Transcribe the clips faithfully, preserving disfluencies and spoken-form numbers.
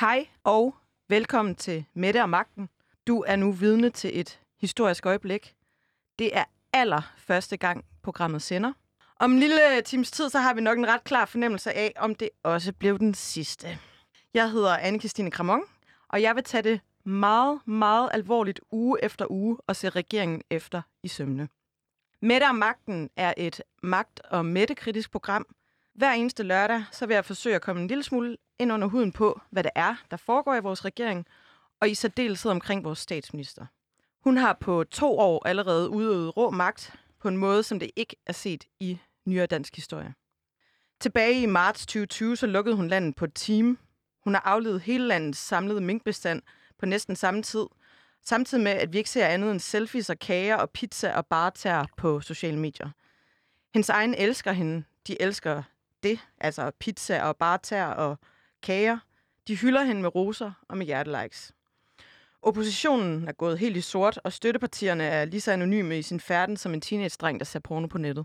Hej og velkommen til Mette og Magten. Du er nu vidne til et historisk øjeblik. Det er allerførste gang programmet sender. Om en lille times tid, så har vi nok en ret klar fornemmelse af, om det også blev den sidste. Jeg hedder Anne-Kristine Kramon, og jeg vil tage det meget, meget alvorligt uge efter uge og se regeringen efter i sømmene. Mette og Magten er et magt- og mættekritisk program. Hver eneste lørdag, så vil jeg forsøge at komme en lille smule ind under huden på, hvad det er, der foregår i vores regering, og i særdeleshed omkring vores statsminister. Hun har på to år allerede udøvet rå magt på en måde, som det ikke er set i nyere dansk historie. Tilbage i marts tyve tyve, så lukkede hun landet på et time. Hun har aflevet hele landets samlede minkbestand på næsten samme tid, samtidig med, at vi ikke ser andet end selfies og kager og pizza og barter på sociale medier. Hendes egen elsker hende. De elsker det, altså pizza og barter og kager. De hylder hende med roser og med hjertelikes. Oppositionen er gået helt i sort, og støttepartierne er lige så anonyme i sin færden som en teenage-dreng, der ser porno på nettet.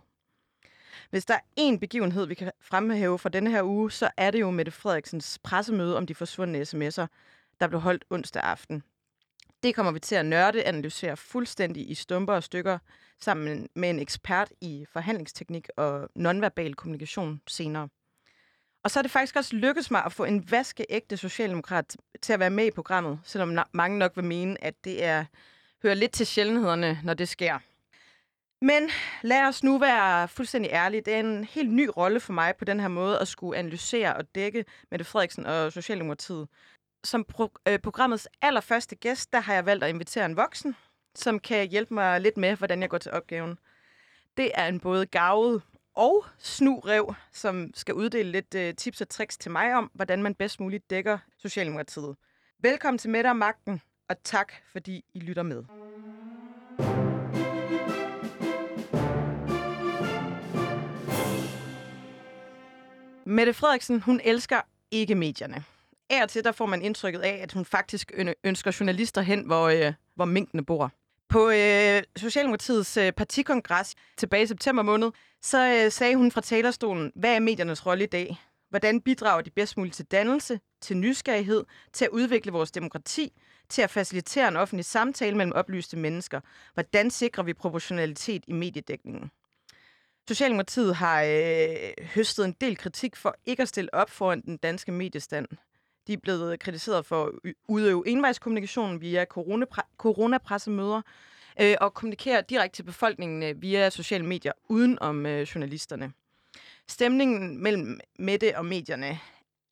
Hvis der er én begivenhed, vi kan fremhæve fra denne her uge, så er det jo Mette Frederiksens pressemøde om de forsvundne sms'er, der blev holdt onsdag aften. Det kommer vi til at nørde, analysere fuldstændig i stumper og stykker, sammen med en ekspert i forhandlingsteknik og nonverbal kommunikation senere. Og så er det faktisk også lykkedes mig at få en vaskeægte socialdemokrat til at være med i programmet, selvom mange nok vil mene, at det er hører lidt til sjældenhederne, når det sker. Men lad os nu være fuldstændig ærlige. Det er en helt ny rolle for mig på den her måde at skulle analysere og dække Mette Frederiksen og Socialdemokratiet. Som pro- øh, programmets allerførste gæst, der har jeg valgt at invitere en voksen, som kan hjælpe mig lidt med, hvordan jeg går til opgaven. Det er en både garvet og snurev, som skal uddele lidt øh, tips og tricks til mig om, hvordan man bedst muligt dækker Socialdemokratiet. Velkommen til Mette og Magten, og tak fordi I lytter med. Mette Frederiksen, hun elsker ikke medierne. Af og til der får man indtrykket af, at hun faktisk ønsker journalister hen, hvor, øh, hvor minkene bor. På øh, Socialdemokratiets øh, partikongres tilbage i september måned, så øh, sagde hun fra talerstolen, hvad er mediernes rolle i dag? Hvordan bidrager de bedst muligt til dannelse, til nysgerrighed, til at udvikle vores demokrati, til at facilitere en offentlig samtale mellem oplyste mennesker? Hvordan sikrer vi proportionalitet i mediedækningen? Socialdemokratiet har øh, høstet en del kritik for ikke at stille op foran den danske mediestand. De er blevet kritiseret for at udøve envejskommunikation via coronapre- coronapressemøder øh, og kommunikere direkte til befolkningen via sociale medier uden om øh, journalisterne. Stemningen mellem Mette og medierne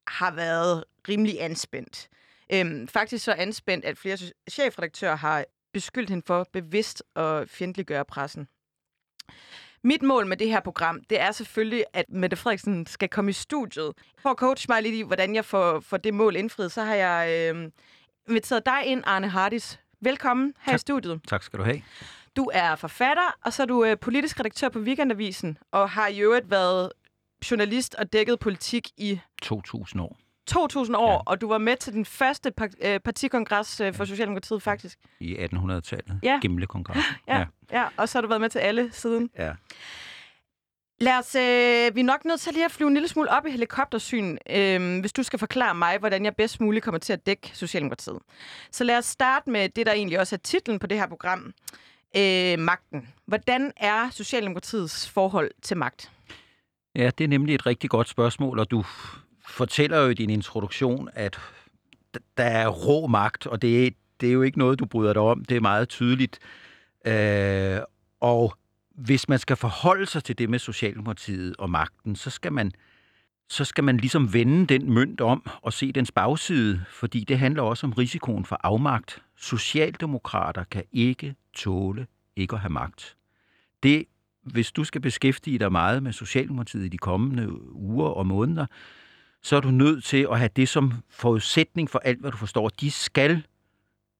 har været rimelig anspændt. Øhm, faktisk så anspændt, at flere chefredaktører har beskyldt hende for bevidst at fjendtliggøre pressen. Mit mål med det her program, det er selvfølgelig, at Mette Frederiksen skal komme i studiet. For at coache mig lidt i, hvordan jeg får, får det mål indfriet, så har jeg øh, inviteret dig ind, Arne Hardis. Velkommen her tak. I studiet. Tak skal du have. Du er forfatter, og så er du øh, politisk redaktør på Weekendavisen, og har i øvrigt været journalist og dækket politik i... to tusind år. to tusind år, ja. Og du var med til den første partikongres for Socialdemokratiet, faktisk. I attenhundredetallet. Ja. Gimle kongressen. Ja, ja. ja, og så har du været med til alle siden. Ja. Lad os, øh, vi er nok nødt til lige at flyve en lille smule op i helikoptersyn, øh, hvis du skal forklare mig, hvordan jeg bedst muligt kommer til at dække Socialdemokratiet. Så lad os starte med det, der egentlig også er titlen på det her program. Øh, magten. Hvordan er Socialdemokratiets forhold til magt? Ja, det er nemlig et rigtig godt spørgsmål, og du... fortæller jo i din introduktion, at der er rå magt, og det er, det er jo ikke noget, du bryder dig om. Det er meget tydeligt. Øh, og hvis man skal forholde sig til det med Socialdemokratiet og magten, så skal man, så skal man ligesom vende den mønt om og se dens bagside, fordi det handler også om risikoen for afmagt. Socialdemokrater kan ikke tåle ikke at have magt. Det, hvis du skal beskæftige dig meget med Socialdemokratiet i de kommende uger og måneder, så er du nødt til at have det som forudsætning for alt, hvad du forstår. De skal,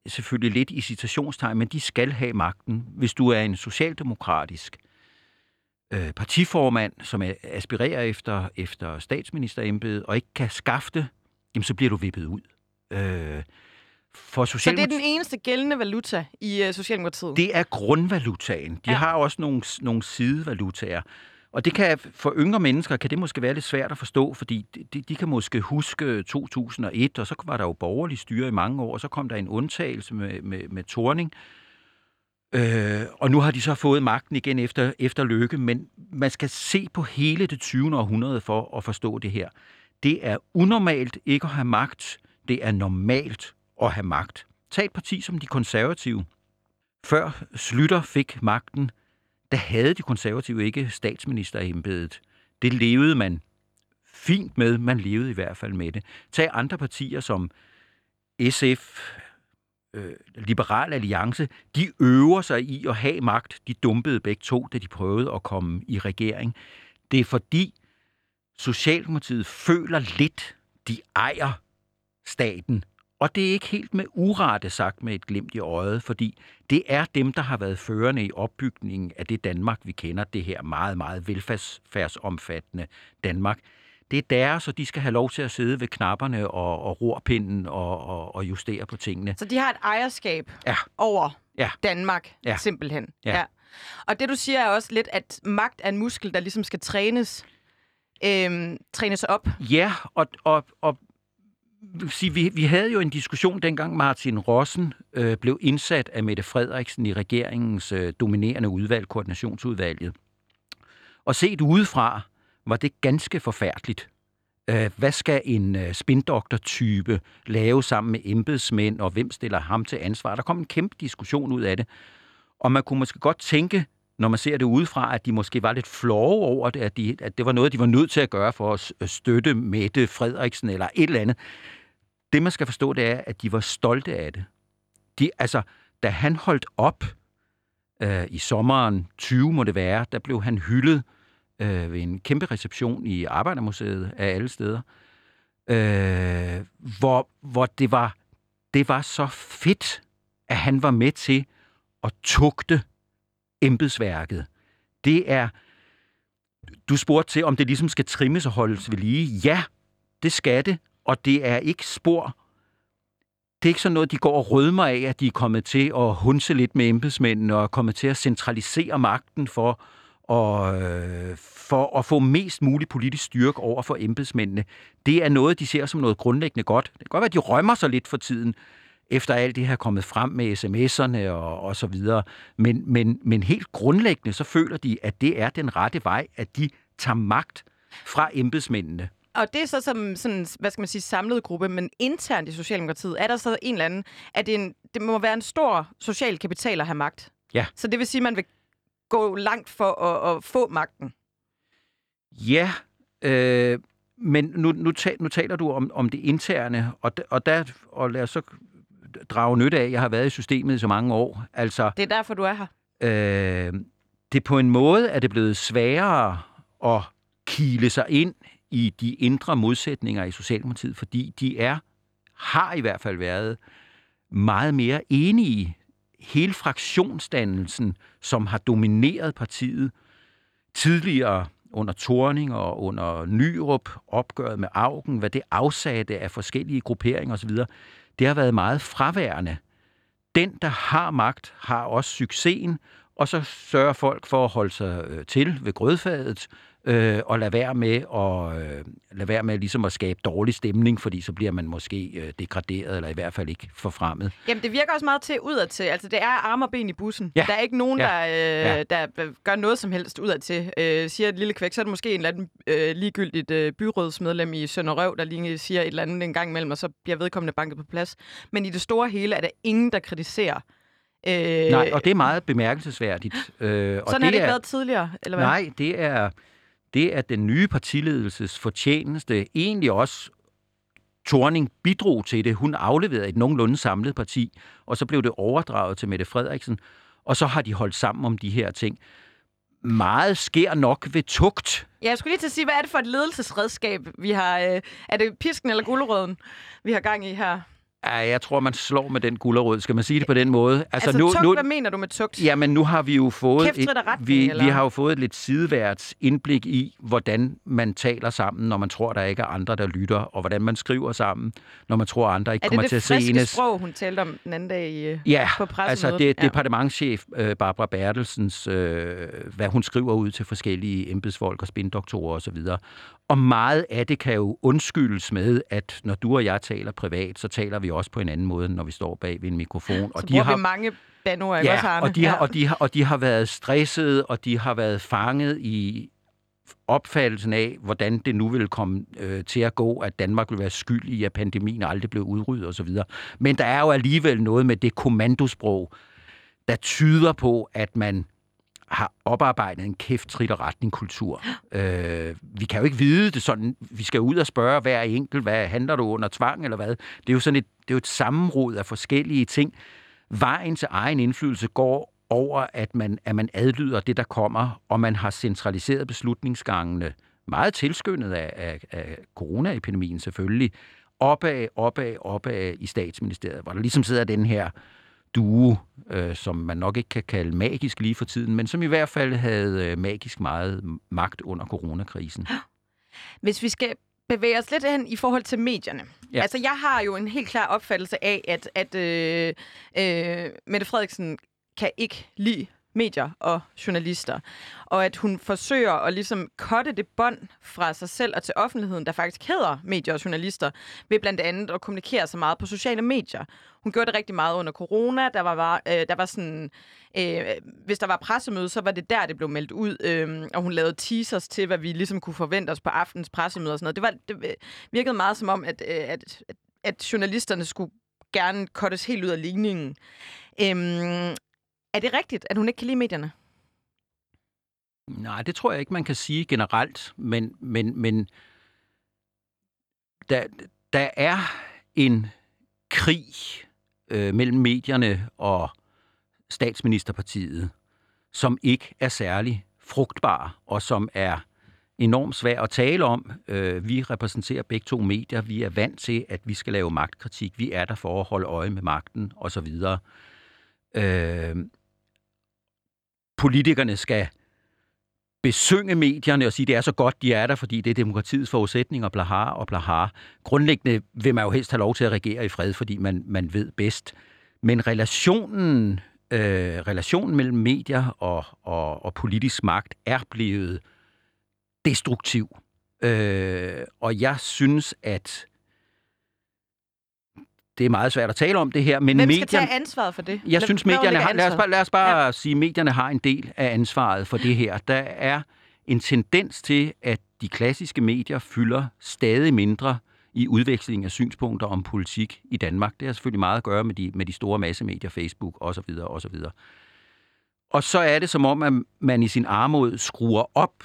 selvfølgelig lidt i citationstegn, men de skal have magten. Hvis du er en socialdemokratisk øh, partiformand, som aspirerer efter, efter statsministerembedet, og ikke kan skaffe det, jamen, så bliver du vippet ud. Øh, for Socialdemokrati- så det er den eneste gældende valuta i øh, Socialdemokratiet? Det er grundvalutaen. De ja. har også nogle, nogle sidevalutaer. Og det kan for yngre mennesker, kan det måske være lidt svært at forstå, fordi de, de kan måske huske to tusind og et, og så var der jo borgerlig styre i mange år, og så kom der en undtagelse med, med, med Thorning. Øh, og nu har de så fået magten igen efter, efter Løkke, men man skal se på hele det tyvende århundrede for at forstå det her. Det er unormalt ikke at have magt, det er normalt at have magt. Tag et parti som De Konservative. Før Schlüter fik magten, der havde De Konservative ikke statsministerembedet. Det levede man fint med, man levede i hvert fald med det. Tag andre partier som S F, øh, Liberal Alliance, de øver sig i at have magt. De dumpede begge to, da de prøvede at komme i regering. Det er fordi Socialdemokratiet føler lidt, de ejer staten. Og det er ikke helt med urette sagt med et glimt i øjet, fordi det er dem, der har været førende i opbygningen af det Danmark, vi kender, det her meget, meget velfærdsomfattende Danmark. Det er deres, og de skal have lov til at sidde ved knapperne og, og rorpinden og, og, og justere på tingene. Så de har et ejerskab ja. over ja. Danmark, ja. simpelthen. Ja. Ja. Og det, du siger, er også lidt, at magt er en muskel, der ligesom skal trænes, øhm, trænes op. Ja, og... og, og Vi, vi havde jo en diskussion dengang Martin Rossen øh, blev indsat af Mette Frederiksen i regeringens øh, dominerende udvalg, Koordinationsudvalget. Og set udefra var det ganske forfærdeligt. Øh, hvad skal en øh, spindoktor-type lave sammen med embedsmænd, og hvem stiller ham til ansvar? Der kom en kæmpe diskussion ud af det. Og man kunne måske godt tænke, når man ser det udefra, at de måske var lidt flove over det, at, de, at det var noget, de var nødt til at gøre for at støtte Mette Frederiksen eller et eller andet. Det, man skal forstå, det er, at de var stolte af det. De, altså, da han holdt op øh, i sommeren tyve, må det være, der blev han hyldet øh, ved en kæmpe reception i Arbejdermuseet af alle steder, øh, hvor, hvor det, var, det var så fedt, at han var med til at tugte embedsværket. Det er, du spurgte til, om det ligesom skal trimmes og holdes ved lige. Ja, det skal det, og det er ikke spor. Det er ikke sådan noget, de går og rødmer af, at de er kommet til at hunse lidt med embedsmændene og er kommet til at centralisere magten for, og, for at få mest mulig politisk styrke over for embedsmændene. Det er noget, de ser som noget grundlæggende godt. Det kan godt være, at de rømmer sig lidt for tiden, efter alt det her kommet frem med sms'erne og, og så videre. Men, men, men helt grundlæggende, så føler de, at det er den rette vej, at de tager magt fra embedsmændene. Og det er så som sådan, hvad skal man sige, samlet gruppe, men internt i Socialdemokratiet, er der så en eller anden, at det, en, det må være en stor social kapital at have magt. Ja. Så det vil sige, at man vil gå langt for at, at få magten. Ja, øh, men nu, nu, ta, nu taler du om, om det interne, og, og, der, og lad os så drage nyt af, jeg har været i systemet i så mange år. Altså, det er derfor, du er her. Øh, det på en måde er det blevet sværere at kile sig ind i de indre modsætninger i Socialdemokratiet, fordi de er, har i hvert fald været meget mere enige. Hele fraktionsdannelsen, som har domineret partiet tidligere under Thorning og under Nyrup, opgøret med Auken, hvad det afsatte af forskellige grupperinger osv., det har været meget fraværende. Den, der har magt, har også succesen, og så sørger folk for at holde sig til ved grødfadet øh, og lade være med, at, øh, lade være med ligesom at skabe dårlig stemning, fordi så bliver man måske øh, degraderet, eller i hvert fald ikke forfremmet. Jamen, det virker også meget til udadtil. Altså, det er arme og ben i bussen. Ja. Der er ikke nogen, ja. der, øh, ja. der gør noget som helst udadtil. Øh, siger et lille kvæk, så er det måske en eller anden øh, ligegyldigt øh, byrådsmedlem i Sønderøv, der lige siger et eller andet en gang imellem, og så bliver vedkommende banket på plads. Men i det store hele er der ingen, der kritiserer. Øh... Nej, og det er meget bemærkelsesværdigt. Øh, og sådan det har det ikke er... været tidligere, eller hvad? Nej, det er, det er den nye partiledelses fortjeneste. Egentlig også Thorning bidrog til det. Hun afleverede et nogenlunde samlet parti, og så blev det overdraget til Mette Frederiksen, og så har de holdt sammen om de her ting. Meget sker nok ved tugt. Ja, jeg skulle lige til at sige, hvad er det for et ledelsesredskab, vi har? Øh, er det pisken eller gulerøden, vi har gang i her? Ej, jeg tror, man slår med den gulerod. Skal man sige det på den måde? Altså, altså nu, tugt, nu, hvad mener du med tugt? Jamen, nu har vi jo fået Kæft, et, retning, vi, vi har jo fået et lidt sideværts indblik i, hvordan man taler sammen, når man tror, der ikke er andre, der lytter, og hvordan man skriver sammen, når man tror, andre ikke kommer til at se enes. Er det det friske sprog, hun talte om den anden dag i, ja, på pressemødet? Altså, det, ja, altså departementschef øh, Barbara Bertelsens, øh, hvad hun skriver ud til forskellige embedsfolk og spindoktorer osv., og, og meget af det kan jo undskyldes med, at når du og jeg taler privat, så taler vi også på en anden måde, når vi står bag ved en mikrofon. Ja, og så de bruger har... vi mange bandoer, ikke også, Arne? Ja, og de har, og de har, og de har været stressede, og de har været fanget i opfattelsen af, hvordan det nu vil komme øh, til at gå, at Danmark vil være skyld i, at pandemien aldrig blev udryddet osv. Men der er jo alligevel noget med det kommandosprog, der tyder på, at man har oparbejdet en kæft, trit og retning kultur. Øh, vi kan jo ikke vide det sådan. Vi skal ud og spørge hver enkelt, hvad handler du under tvang eller hvad? Det er jo sådan et, det er jo et sammenrod af forskellige ting. Vejen til egen indflydelse går over, at man, at man adlyder det, der kommer, og man har centraliseret beslutningsgangene, meget tilskyndet af, af, af coronaepidemien selvfølgelig, opad, opad, opad i Statsministeriet, hvor der ligesom sidder den her due, øh, som man nok ikke kan kalde magisk lige for tiden, men som i hvert fald havde øh, magisk meget magt under coronakrisen. Hvis vi skal bevæge os lidt hen i forhold til medierne. Ja. Altså, jeg har jo en helt klar opfattelse af, at, at øh, øh, Mette Frederiksen kan ikke lide medier og journalister, og at hun forsøger at ligesom cutte det bånd fra sig selv og til offentligheden, der faktisk hedder medier og journalister, ved blandt andet at kommunikere så meget på sociale medier. Hun gjorde det rigtig meget under corona. Der var, øh, der var sådan, øh, hvis der var pressemøde, så var det der, det blev meldt ud, øh, og hun lavede teasers til, hvad vi ligesom kunne forvente os på aftens pressemøde og sådan noget. Det, var, det virkede meget som om, at, øh, at, at journalisterne skulle gerne cuttes helt ud af ligningen. Øh, Er det rigtigt, at hun ikke kan lide medierne? Nej, det tror jeg ikke, man kan sige generelt, men, men, men der, der er en krig øh, mellem medierne og Statsministerpartiet, som ikke er særlig frugtbar, og som er enormt svær at tale om. Øh, vi repræsenterer begge to medier. Vi er vant til, at vi skal lave magtkritik. Vi er der for at holde øje med magten, osv. Øh, Politikerne skal besynge medierne og sige, at det er så godt, de er der, fordi det er demokratiets forudsætninger, blaha og blaha. Grundlæggende vil man jo helst have lov til at regere i fred, fordi man, man ved bedst. Men relationen, øh, relationen mellem medier og, og, og politisk magt er blevet destruktiv. Øh, og jeg synes, at det er meget svært at tale om det her, men medierne... Hvem skal medierne, tage ansvaret for det? Jeg Hvem, synes, medierne har... Lad os bare, lad os bare ja. sige, at medierne har en del af ansvaret for det her. Der er en tendens til, at de klassiske medier fylder stadig mindre i udveksling af synspunkter om politik i Danmark. Det har selvfølgelig meget at gøre med de, med de store massemedier, Facebook osv. osv. Og så er det som om, at man i sin armod skruer op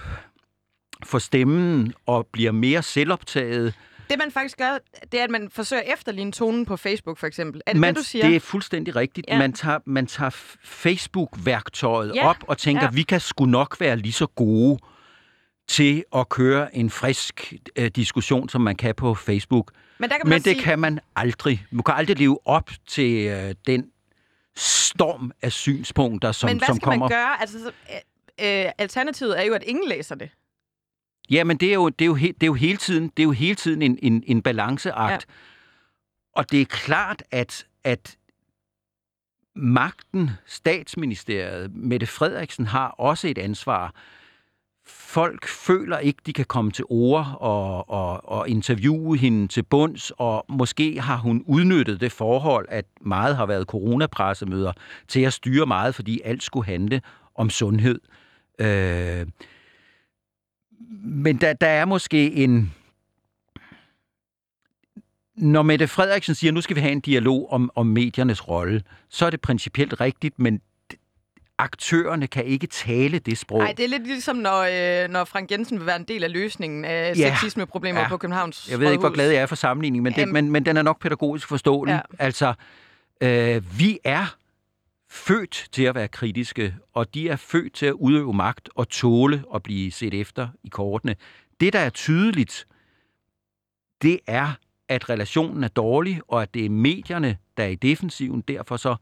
for stemmen og bliver mere selvoptaget. Det, man faktisk gør, det er, at man forsøger at efterligne tonen på Facebook, for eksempel. Er det man, det, du siger? Det er fuldstændig rigtigt. Ja. Man tager, man tager Facebook-værktøjet ja. op og tænker, ja. vi kan sgu nok være lige så gode til at køre en frisk øh, diskussion, som man kan på Facebook. Men, kan Men det sige... kan man aldrig. Man kan aldrig leve op til øh, den storm af synspunkter, som kommer. Men hvad skal kommer... man gøre? Altså, så, øh, øh, alternativet er jo, at ingen læser det. Ja, men det er jo det er jo he, det er jo hele tiden det er jo hele tiden en en en balanceakt. Ja. Og det er klart at at magten, Statsministeriet, Mette Frederiksen har også et ansvar. Folk føler ikke, de kan komme til ord og, og, og interviewe hende til bunds, og måske har hun udnyttet det forhold, at meget har været coronapressemøder, til at styre meget, fordi alt skulle handle om sundhed. Øh, Men der, der er måske en... Når Mette Frederiksen siger, nu skal vi have en dialog om, om mediernes rolle, så er det principielt rigtigt, men aktørerne kan ikke tale det sprog. Nej, det er lidt ligesom, når, øh, når Frank Jensen vil være en del af løsningen af ja, sexismeproblemer ja. på Københavns Jeg ved ikke, hvor glad jeg er for sammenligningen, men, det, men, men den er nok pædagogisk forståelig. Ja. Altså, øh, vi er... født til at være kritiske, og de er født til at udøve magt og tåle at blive set efter i kortene. Det, der er tydeligt, det er at relationen er dårlig, og at det er medierne, der er i defensiven. Derfor så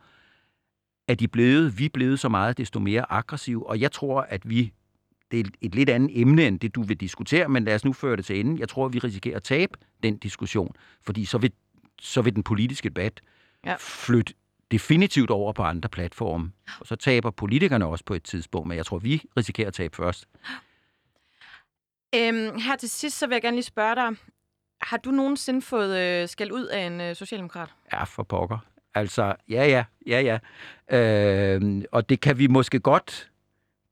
er de blevet, vi er blevet så meget, desto mere aggressive. Og jeg tror, at vi, det er et lidt andet emne, end det, du vil diskutere, men lad os nu føre det til enden. Jeg tror, at vi risikerer at tabe den diskussion, fordi så vil, så vil den politiske debat ja. flytte definitivt over på andre platforme. Og så taber politikerne også på et tidspunkt, men jeg tror, vi risikerer at tabe først. Øhm, her til sidst, så vil jeg gerne lige spørge dig, har du nogensinde fået øh, skæld ud af en øh, socialdemokrat? Ja, for pokker. Altså, ja, ja, ja, ja. Øh, og det kan vi måske godt,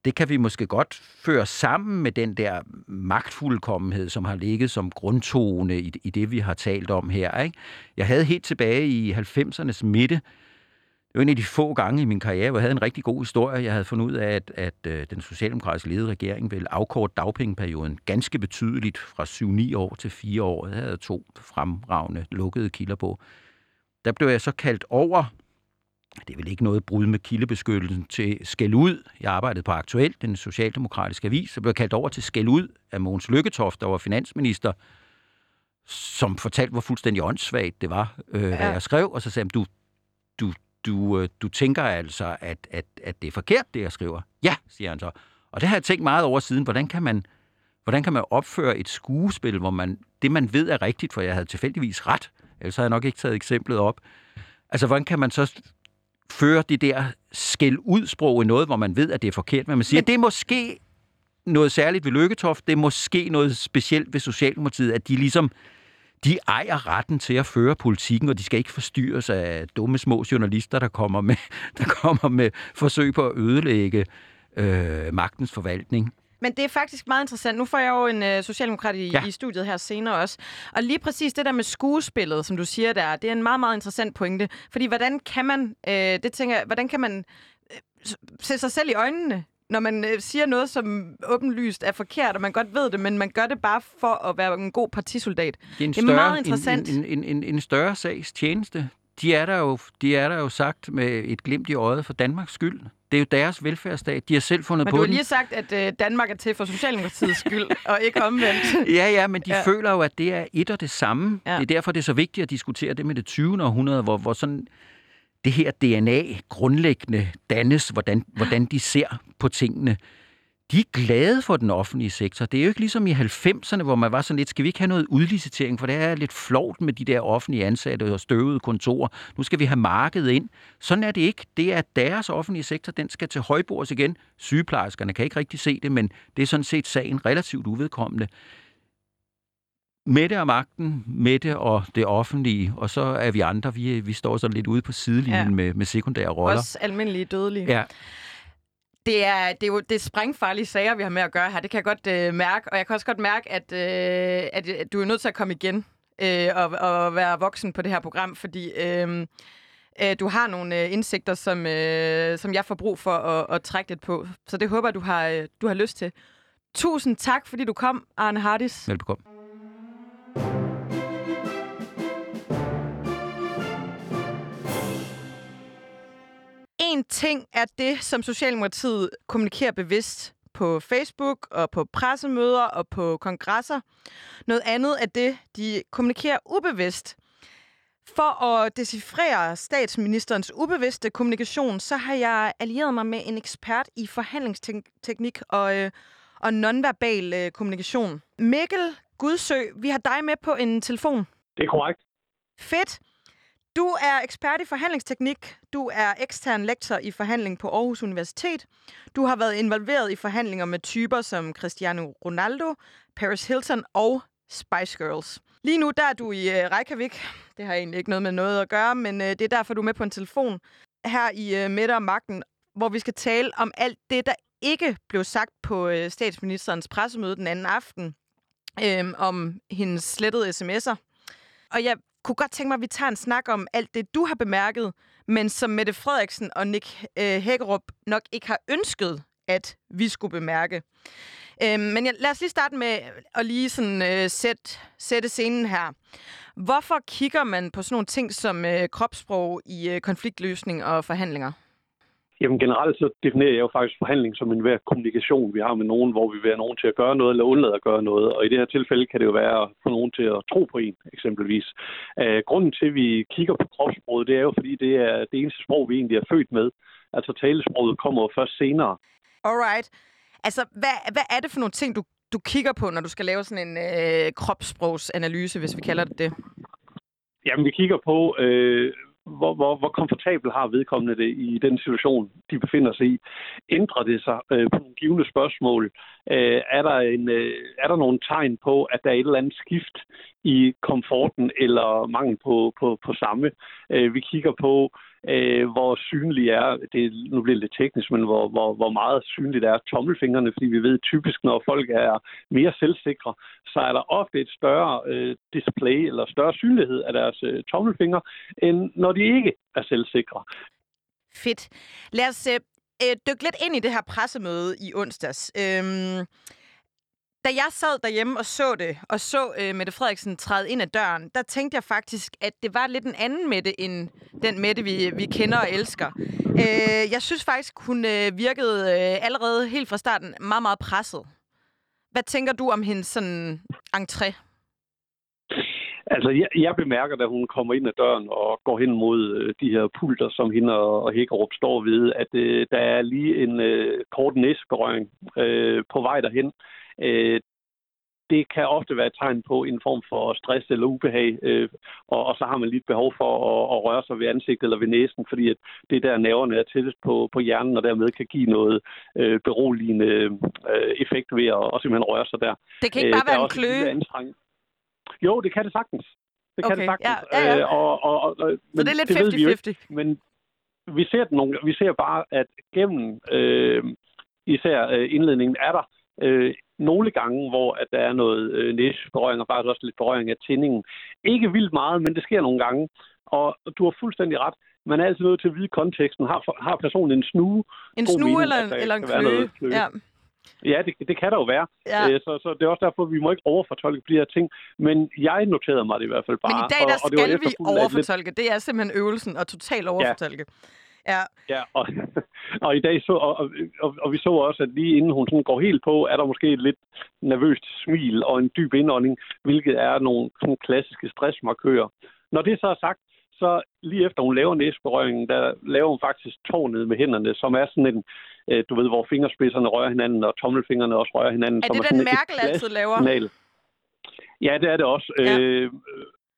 det kan vi måske godt føre sammen med den der magtfuldkommenhed, som har ligget som grundtone i, i det, vi har talt om her, ikke? Jeg havde helt tilbage i halvfemsernes midte, det var en af de få gange i min karriere, hvor jeg havde en rigtig god historie. Jeg havde fundet ud af, at, at den socialdemokratisk ledede regering ville afkorte dagpengeperioden ganske betydeligt fra syv ni år til fire år. Jeg havde to fremragende lukkede kilder på. Der blev jeg så kaldt over, det er vel ikke noget brud med kildebeskyttelsen, til skæld ud. Jeg arbejdede på Aktuel, den socialdemokratiske avis, så blev jeg kaldt over til skæld ud af Mogens Lykketoft, der var finansminister, som fortalte, hvor fuldstændig åndssvagt det var, øh, hvad jeg skrev. Og så sagde han, du... du Du, du tænker altså, at, at, at det er forkert, det jeg skriver. Ja, siger han så. Og det har jeg tænkt meget over siden. Hvordan kan man, hvordan kan man opføre et skuespil, hvor man, det, man ved er rigtigt, for jeg havde tilfældigvis ret, ellers havde jeg nok ikke taget eksemplet op. Altså, hvordan kan man så føre det der skæld-ud-sprog i noget, hvor man ved, at det er forkert, men man siger, men det er måske noget særligt ved Lykketoft, det er måske noget specielt ved Socialdemokratiet, at de ligesom... De ejer retten til at føre politikken, og de skal ikke forstyrres af dumme små journalister, der kommer med, der kommer med forsøg på at ødelægge øh, magtens forvaltning. Men det er faktisk meget interessant. Nu får jeg jo en øh, socialdemokrat i, ja. i studiet her senere også. Og lige præcis det der med skuespillet, som du siger der, det er en meget, meget interessant pointe. Fordi hvordan kan man, øh, det tænker jeg, hvordan kan man øh, se sig selv i øjnene, når man siger noget, som åbenlyst er forkert, og man godt ved det, men man gør det bare for at være en god partisoldat. Det er, en større, det er meget interessant. En, en, en, en større sags tjeneste. De er, der jo, de er der jo sagt med et glimt i øjet for Danmarks skyld. Det er jo deres velfærdsstat. De har selv fundet men på den. Men du har lige sagt, at øh, Danmark er til for Socialdemokratiets skyld, og ikke omvendt. Ja, ja, men de ja. føler jo, at det er et og det samme. Ja. Det er derfor, det er så vigtigt at diskutere det med det tyvende århundrede, hvor, hvor sådan... Det her D N A grundlæggende dannes, hvordan, hvordan de ser på tingene. De er glade for den offentlige sektor. Det er jo ikke ligesom i halvfemserne, hvor man var sådan lidt, skal vi ikke have noget udlicitering, for det er lidt flovt med de der offentlige ansatte og støvede kontorer. Nu skal vi have markedet ind. Sådan er det ikke. Det er deres offentlige sektor, den skal til højbords igen. Sygeplejerskerne kan ikke rigtig se det, men det er sådan set sagen relativt uvedkommende. Mette og Magten, Mette og det offentlige, og så er vi andre, vi, vi står så lidt ude på sidelinjen ja. med, med sekundære roller. Også almindelige dødelige. Ja. Det er, det er jo det er sprængfarlige sager, vi har med at gøre her. Det kan jeg godt øh, mærke, og jeg kan også godt mærke, at, øh, at, at du er nødt til at komme igen øh, og, og være voksen på det her program, fordi øh, øh, du har nogle øh, indsigter, som, øh, som jeg får brug for at, at trække lidt på. Så det håber jeg, du har, øh, du har lyst til. Tusind tak, fordi du kom, Arne Hardis. Velbekomme. En ting er det, som Socialdemokratiet kommunikerer bevidst på Facebook og på pressemøder og på kongresser. Noget andet er det, de kommunikerer ubevidst. For at decifrere statsministerens ubevidste kommunikation, så har jeg allieret mig med en ekspert i forhandlingsteknik og, øh, og nonverbal øh, kommunikation. Mikkel Gudsøg, vi har dig med på en telefon. Det er korrekt. Fedt. Du er ekspert i forhandlingsteknik, du er ekstern lektor i forhandling på Aarhus Universitet, du har været involveret i forhandlinger med typer som Cristiano Ronaldo, Paris Hilton og Spice Girls. Lige nu der er du i Reykjavik, det har egentlig ikke noget med noget at gøre, men det er derfor du er med på en telefon her i Mette og Magten, hvor vi skal tale om alt det, der ikke blev sagt på statsministerens pressemøde den anden aften, øh, om hendes slettede sms'er. Og jeg kunne godt tænke mig, at vi tager en snak om alt det, du har bemærket, men som Mette Frederiksen og Nick Hækkerup nok ikke har ønsket, at vi skulle bemærke. Øhm, men jeg, lad os lige starte med at lige sådan, øh, sætte, sætte scenen her. Hvorfor kigger man på sådan nogle ting som øh, kropssprog i øh, konfliktløsning og forhandlinger? Jamen generelt så definerer jeg jo faktisk forhandling som enhver kommunikation, vi har med nogen, hvor vi vil have nogen til at gøre noget eller undlade at gøre noget. Og i det her tilfælde kan det jo være at få nogen til at tro på en, eksempelvis. Øh, grunden til, at vi kigger på kropssproget, det er jo fordi, det er det eneste sprog, vi egentlig er født med. Altså talesproget kommer jo først senere. Alright. Altså, hvad, hvad er det for nogle ting, du, du kigger på, når du skal lave sådan en øh, kropssprogsanalyse, hvis vi kalder det det? Jamen, vi kigger på... Øh, Hvor, hvor, hvor komfortabel har vedkommende det i den situation, de befinder sig i? Ændrer det sig øh, på nogle givne spørgsmål? Øh, er, der en, øh, er der nogle tegn på, at der er et eller andet skift i komforten eller mangel på, på, på samme? Øh, vi kigger på, øh, hvor synlig er, det, nu bliver det lidt teknisk, men hvor, hvor, hvor meget synligt er tommelfingrene, fordi vi ved typisk, når folk er mere selvsikre, så er der ofte et større øh, display eller større synlighed af deres øh, tommelfingre, end når de ikke er selvsikre. Fedt. Lad os øh, dykke lidt ind i det her pressemøde i onsdags. Øhm, da jeg sad derhjemme og så det, og så øh, Mette Frederiksen træde ind ad døren, der tænkte jeg faktisk, at det var lidt en anden Mette, end den Mette, vi, vi kender og elsker. Øh, jeg synes faktisk, hun øh, virkede øh, allerede helt fra starten meget, meget presset. Hvad tænker du om hendes sådan entré? Altså, jeg, jeg bemærker, da hun kommer ind ad døren og går hen mod øh, de her pulter, som hende og, og Hækkerup står ved, at øh, der er lige en øh, kort næsberøring øh, på vej derhen. Øh, det kan ofte være et tegn på en form for stress eller ubehag, øh, og, og så har man lige et behov for at, at røre sig ved ansigtet eller ved næsen, fordi at det der nerverne er tættest på, på hjernen, og dermed kan give noget øh, beroligende øh, effekt ved at og simpelthen røre sig der. Det kan ikke bare øh, være en kløe. Jo, det kan det sagtens. Det okay. kan det sagtens. Ja, ja, ja. Øh, og, og, og, så men det er lidt det ved vi jo ikke. Men vi ser, nogle, vi ser bare, at gennem øh, især øh, indledningen er der øh, nogle gange, hvor at der er noget øh, næseberøring og faktisk også lidt berøring af tændingen. Ikke vildt meget, men det sker nogle gange. Og du har fuldstændig ret. Man er altid nødt til at vide konteksten. Har, har personen en snue? En snue mening, eller, en, eller en kløe? kløe. Ja. Ja, det, det kan der jo være. Ja. Så, så det er også derfor, at vi må ikke overfortolke de her ting. Men jeg noterede mig det i hvert fald bare. Men i dag, der og, og skal det vi overfortolke. Lidt... Det er simpelthen øvelsen at totalt overfortolke. Ja, ja. ja og, og i dag så... Og, og, og vi så også, at lige inden hun sådan går helt på, er der måske et lidt nervøst smil og en dyb indånding, hvilket er nogle sådan klassiske stressmarkører. Når det så er sagt, så lige efter hun laver næseberøringen, der laver hun faktisk tårnet med hænderne, som er sådan en... Du ved, hvor fingerspidserne rører hinanden, og tommelfingrene også rører hinanden. Er det den Merkel altid laver? Signal. Ja, det er det også. Ja. Øh,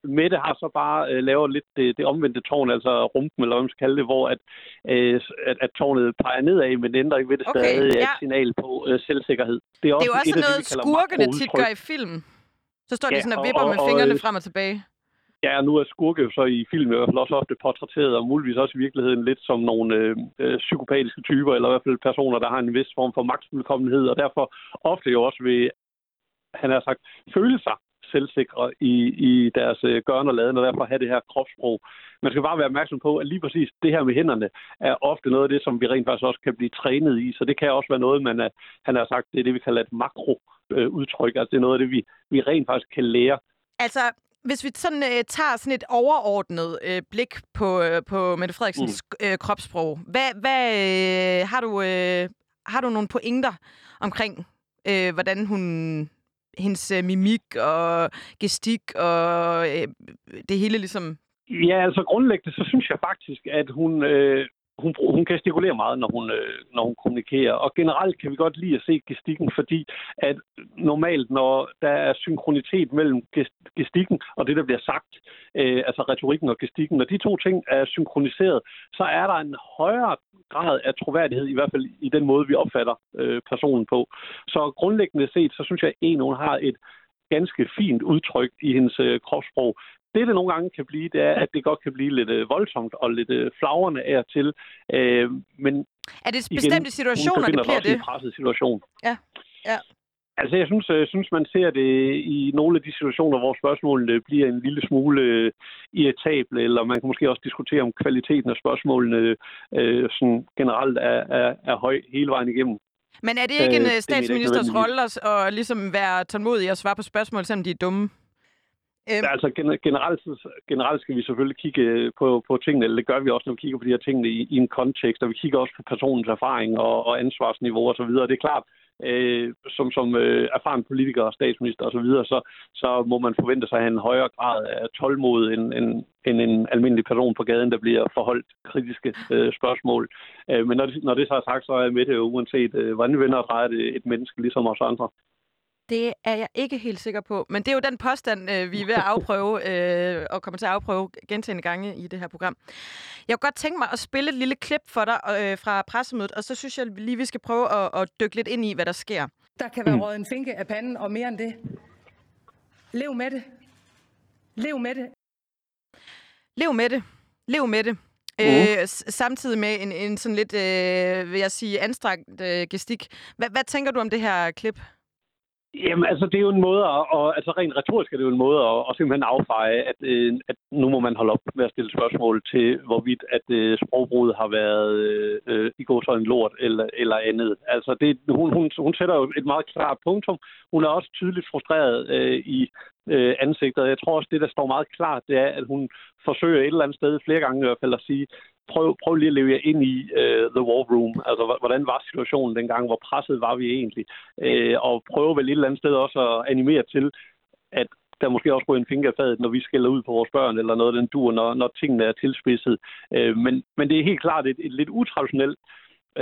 Mette har så bare øh, lavet lidt det, det omvendte tårn, altså rumpen, eller hvad man skal kalde det, hvor at, øh, at, at tårnet peger nedad, men det ændrer ikke ved det okay, stadig ja. Et signal på øh, selvsikkerhed. Det er også, det er også et, noget, det, skurkene tit gør i film. Så står de ja, sådan og vipper og, og, med fingrene og, frem og tilbage. Ja, nu er skurke jo så i film i hvert fald også ofte portrætteret, og muligvis også i virkeligheden lidt som nogle øh, øh, psykopatiske typer, eller i hvert fald personer, der har en vis form for magtfuldkommenhed, og derfor ofte jo også vil, han har sagt, føle sig selvsikre i, i deres øh, gøren og laden, og derfor have det her kropssprog. Man skal bare være opmærksom på, at lige præcis det her med hænderne er ofte noget af det, som vi rent faktisk også kan blive trænet i, så det kan også være noget, man er, han har sagt, det er det, vi kalder et makroudtryk, øh, altså det er noget af det, vi, vi rent faktisk kan lære. Altså... Hvis vi sådan, øh, tager sådan et overordnet øh, blik på, øh, på Mette Frederiksens mm. øh, kropssprog, hvad, hvad, øh, har, du, øh, har du nogle pointer omkring, øh, hvordan hun, hendes øh, mimik og gestik og øh, det hele ligesom... Ja, altså grundlæggende, så synes jeg faktisk, at hun... Øh Hun, hun gestikulerer meget, når hun, øh, når hun kommunikerer, og generelt kan vi godt lide at se gestikken, fordi at normalt, når der er synkronitet mellem gestikken og det, der bliver sagt, øh, altså retorikken og gestikken, når de to ting er synkroniseret, så er der en højere grad af troværdighed, i hvert fald i den måde, vi opfatter øh, personen på. Så grundlæggende set, så synes jeg, at en, hun har et ganske fint udtryk i hendes øh, kropssprog. Det, det nogle gange kan blive, det er, at det godt kan blive lidt øh, voldsomt og lidt øh, flagrende af og til. Øh, men er det bestemte igen, situationer, det bliver det? En presset situation. Ja, ja. Altså, jeg synes, jeg synes, man ser det i nogle af de situationer, hvor spørgsmålene bliver en lille smule irritable, eller man kan måske også diskutere, om kvaliteten af spørgsmålene øh, sådan generelt er, er, er høj hele vejen igennem. Men er det ikke en øh, statsministers rolle at, at ligesom være tålmodig og svare på spørgsmål, selvom de er dumme? Æm... Altså generelt, generelt skal vi selvfølgelig kigge på, på tingene, eller det gør vi også, når vi kigger på de her tingene i, i en kontekst, og vi kigger også på personens erfaring og, og ansvarsniveau og så videre. Det er klart, øh, som, som øh, erfaren politiker og statsminister og så videre, så, så må man forvente sig at have en højere grad af tålmod end, end, end en almindelig person på gaden, der bliver forholdt kritiske øh, spørgsmål. Øh, men når det, når det så er sagt, så er Mette jo uanset, øh, hvordan vender og drejer det et menneske ligesom os andre. Det er jeg ikke helt sikker på, men det er jo den påstand, øh, vi er ved at afprøve øh, og kommer til at afprøve gentagne gange i det her program. Jeg kunne godt tænke mig at spille et lille klip for dig øh, fra pressemødet, og så synes jeg lige, vi skal prøve at, at dykke lidt ind i, hvad der sker. Der kan være røget en finke af panden, og mere end det. Lev med det. Lev med det. Lev med det. Lev med det. Uh-huh. Øh, samtidig med en, en sådan lidt, øh, vil jeg sige, anstrengt øh, gestik. Hva, hvad tænker du om det her klip? Jamen, altså, det er jo en måde, at, og altså rent retorisk er det jo en måde at, at simpelthen affeje, at, øh, at nu må man holde op med at stille spørgsmål til, hvorvidt at øh, sprogbruget har været øh, i går så en lort eller, eller andet. Altså, det, hun, hun, hun sætter jo et meget klart punktum. Hun er også tydeligt frustreret øh, i øh, ansigtet. Jeg tror også, det, der står meget klart, det er, at hun forsøger et eller andet sted flere gange i hvert fald at sige, Prøv, prøv lige at leve jer ind i uh, the war room. Altså, hvordan var situationen dengang? Hvor presset var vi egentlig? Uh, og prøve vel et eller andet sted også at animere til, at der måske også går en finger af fadet, når vi skælder ud på vores børn, eller noget af den dur, når, når tingene er tilspidset. Uh, men, men det er helt klart et, et lidt utraditionelt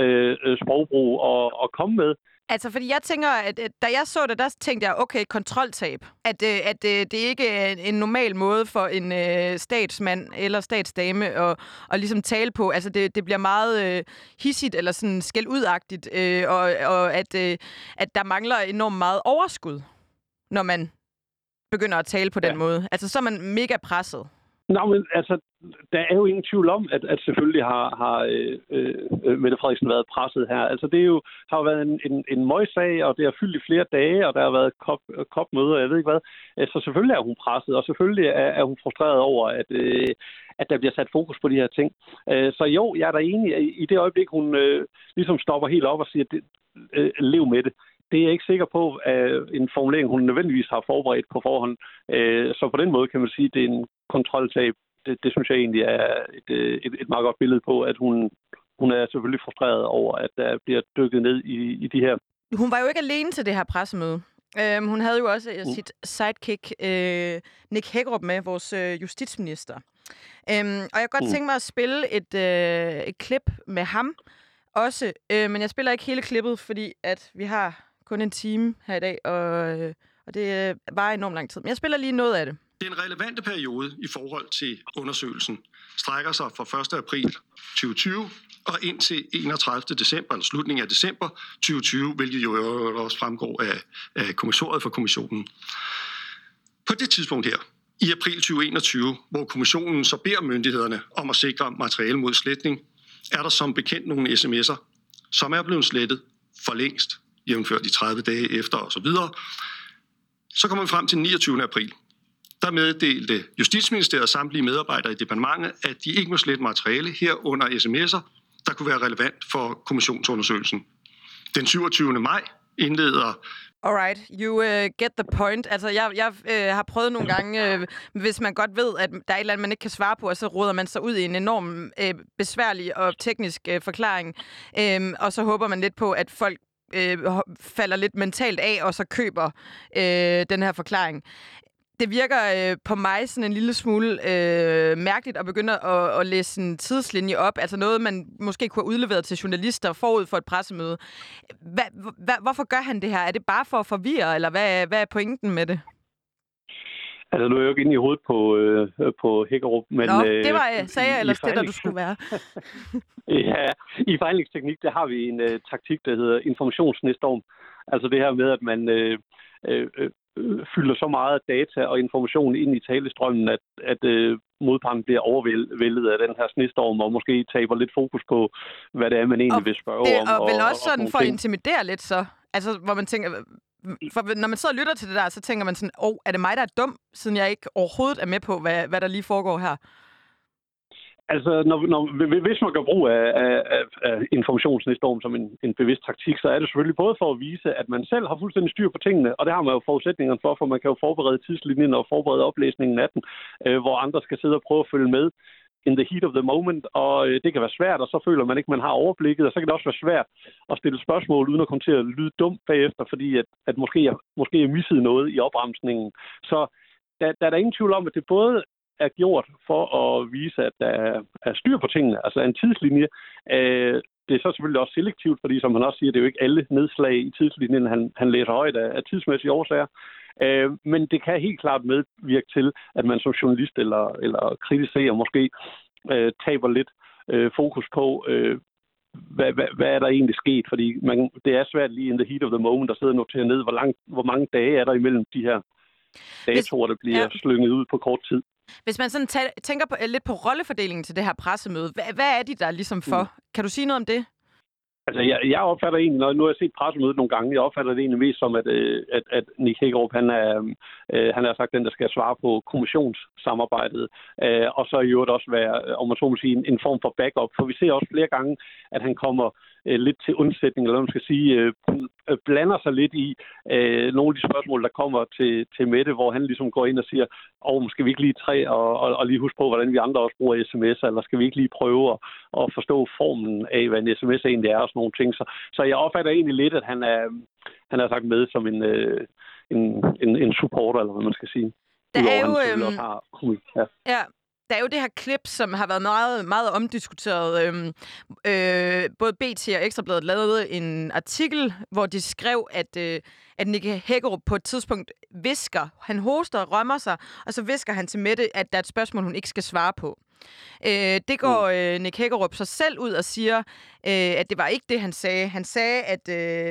uh, sprogbrug at, at komme med. Altså, fordi jeg tænker, at, at da jeg så det, der tænkte jeg, okay, kontroltab. At, at, at det ikke er en normal måde for en uh, statsmand eller statsdame at, at ligesom tale på. Altså, det, det bliver meget uh, hissigt eller sådan skældudagtigt, uh, og, og at, uh, at der mangler enormt meget overskud, når man begynder at tale på den ja. måde. Altså, så er man mega presset. Nej, men altså, der er jo ingen tvivl om, at, at selvfølgelig har, har øh, Mette Frederiksen været presset her. Altså, det er jo, har jo været en, en, en møgsag, og det har fyldt i flere dage, og der har været kop, kopmøder, jeg ved ikke hvad. Så selvfølgelig er hun presset, og selvfølgelig er, er hun frustreret over, at, øh, at der bliver sat fokus på de her ting. Så jo, jeg er da enig, at i det øjeblik, hun øh, ligesom stopper helt op og siger, at øh, lev med det. Det er jeg ikke sikker på, at en formulering, hun nødvendigvis har forberedt på forhånd. Så på den måde kan man sige, at det er en kontroltab. Det, det synes jeg egentlig er et, et, et meget godt billede på, at hun, hun er selvfølgelig frustreret over, at der bliver dykket ned i, i de her. Hun var jo ikke alene til det her pressemøde. Øhm, hun havde jo også mm. sit sidekick, øh, Nick Hækkerup, med, vores øh, justitsminister. Øhm, og jeg kan godt mm. tænke mig at spille et, øh, et klip med ham også. Øh, men jeg spiller ikke hele klippet, fordi at vi har kun en time her i dag, og, øh, og det øh, var enormt lang tid. Men jeg spiller lige noget af det. Den relevante periode i forhold til undersøgelsen strækker sig fra første april tyve tyve og ind til enogtredivte december, eller slutningen af december tyve tyve, hvilket jo også fremgår af, af kommissoriet for kommissionen. På det tidspunkt her, i april tyve enogtyve, hvor kommissionen så beder myndighederne om at sikre materiale mod sletning, er der som bekendt nogle sms'er, som er blevet slettet for længst, jævnført de tredive dage efter osv. Så kommer vi frem til niogtyvende april. Der meddelte Justitsministeriet og samtlige medarbejdere i departementet, at de ikke må slette materiale herunder sms'er, der kunne være relevant for kommissionsundersøgelsen. Den syvogtyvende maj indleder... Alright, you uh, get the point. Altså, jeg, jeg øh, har prøvet nogle gange, øh, hvis man godt ved, at der er et eller andet, man ikke kan svare på, og så råder man sig ud i en enorm øh, besværlig og teknisk øh, forklaring, øh, og så håber man lidt på, at folk øh, falder lidt mentalt af, og så køber øh, den her forklaring. Det virker øh, på mig sådan en lille smule øh, mærkeligt at begynde at, at læse en tidslinje op. Altså noget, man måske kunne have udleveret til journalister forud for et pressemøde. Hva, hva, hvorfor gør han det her? Er det bare for at forvirre, eller hvad, hvad er pointen med det? Altså, nu er jeg jo ikke inde i hovedet på, øh, på Hækkerup, men... Nå, øh, det var, sagde jeg ellers det, der du skulle være. Ja, i forhandlingsteknik, der har vi en øh, taktik, der hedder informationsnestorm. Altså det her med, at man... Øh, øh, fylder så meget data og information ind i talestrømmen, at, at øh, modparten bliver overvældet af den her snestorm, og måske taber lidt fokus på, hvad det er, man egentlig og vil spørge det, om. Og, og vel også og, sådan og for ting. At intimidere lidt så. Altså, hvor man tænker... For når man så lytter til det der, så tænker man sådan, åh, oh, er det mig, der er dum, siden jeg ikke overhovedet er med på, hvad, hvad der lige foregår her? Altså, når, når, hvis man gør brug af, af, af informationsnæstorm som en, en bevidst taktik, så er det selvfølgelig både for at vise, at man selv har fuldstændig styr på tingene, og det har man jo forudsætningerne for, for man kan jo forberede tidslinjen og forberede oplæsningen af den, øh, hvor andre skal sidde og prøve at følge med in the heat of the moment, og øh, det kan være svært, og så føler man ikke, man har overblikket, og så kan det også være svært at stille spørgsmål, uden at komme til at lyde dumt bagefter, fordi at, at måske, jeg, måske jeg missede noget i opremsningen. Så der, der er der ingen tvivl om, at det både er gjort for at vise, at der er styr på tingene, altså en tidslinje. Øh, det er så selvfølgelig også selektivt, fordi som han også siger, det er jo ikke alle nedslag i tidslinjen, han, han læser højt af, af tidsmæssige årsager. Øh, men det kan helt klart medvirke til, at man som journalist eller, eller kritiserer måske øh, taber lidt øh, fokus på, øh, hvad, hvad, hvad er der egentlig sket? Fordi man, det er svært lige in the heat of the moment at sidde og notere ned, hvor, langt, hvor mange dage er der imellem de her datoer, der bliver ja. slynget ud på kort tid. Hvis man sådan tæ- tænker på, lidt på rollefordelingen til det her pressemøde, hvad, hvad er de der ligesom for? Mm. Kan du sige noget om det? Altså, jeg, jeg opfatter egentlig, når nu har jeg set pressemødet nogle gange, jeg opfatter det egentlig mest som, at, at, at Nick Hækkerup, han er, øh, han er sagt den, der skal svare på kommissionssamarbejdet, øh, og så i øvrigt også være, om man så må sige, en, en form for backup, for vi ser også flere gange, at han kommer øh, lidt til undsætning, eller hvad man skal sige, øh, blander sig lidt i øh, nogle af de spørgsmål, der kommer til, til Mette, hvor han ligesom går ind og siger, åh, oh, skal vi ikke lige tre og, og, og lige huske på, hvordan vi andre også bruger sms'er, eller skal vi ikke lige prøve at, at forstå formen af, hvad en sms egentlig er, og sådan nogle ting. Så, så jeg opfatter egentlig lidt, at han er, han er sagt med som en, øh, en, en, en supporter, eller hvad man skal sige. Der er jo... Øhm, har, ja. ja. Der er jo det her klip, som har været meget, meget omdiskuteret. Øhm, øh, både B T og Ekstra Bladet lavede en artikel, hvor de skrev, at, øh, at Nick Hækkerup på et tidspunkt visker. Han hoster og rømmer sig, og så visker han til Mette, at der er et spørgsmål, hun ikke skal svare på. Øh, det går øh, Nick Hækkerup så selv ud og siger, øh, at det var ikke det, han sagde. Han sagde, at, øh,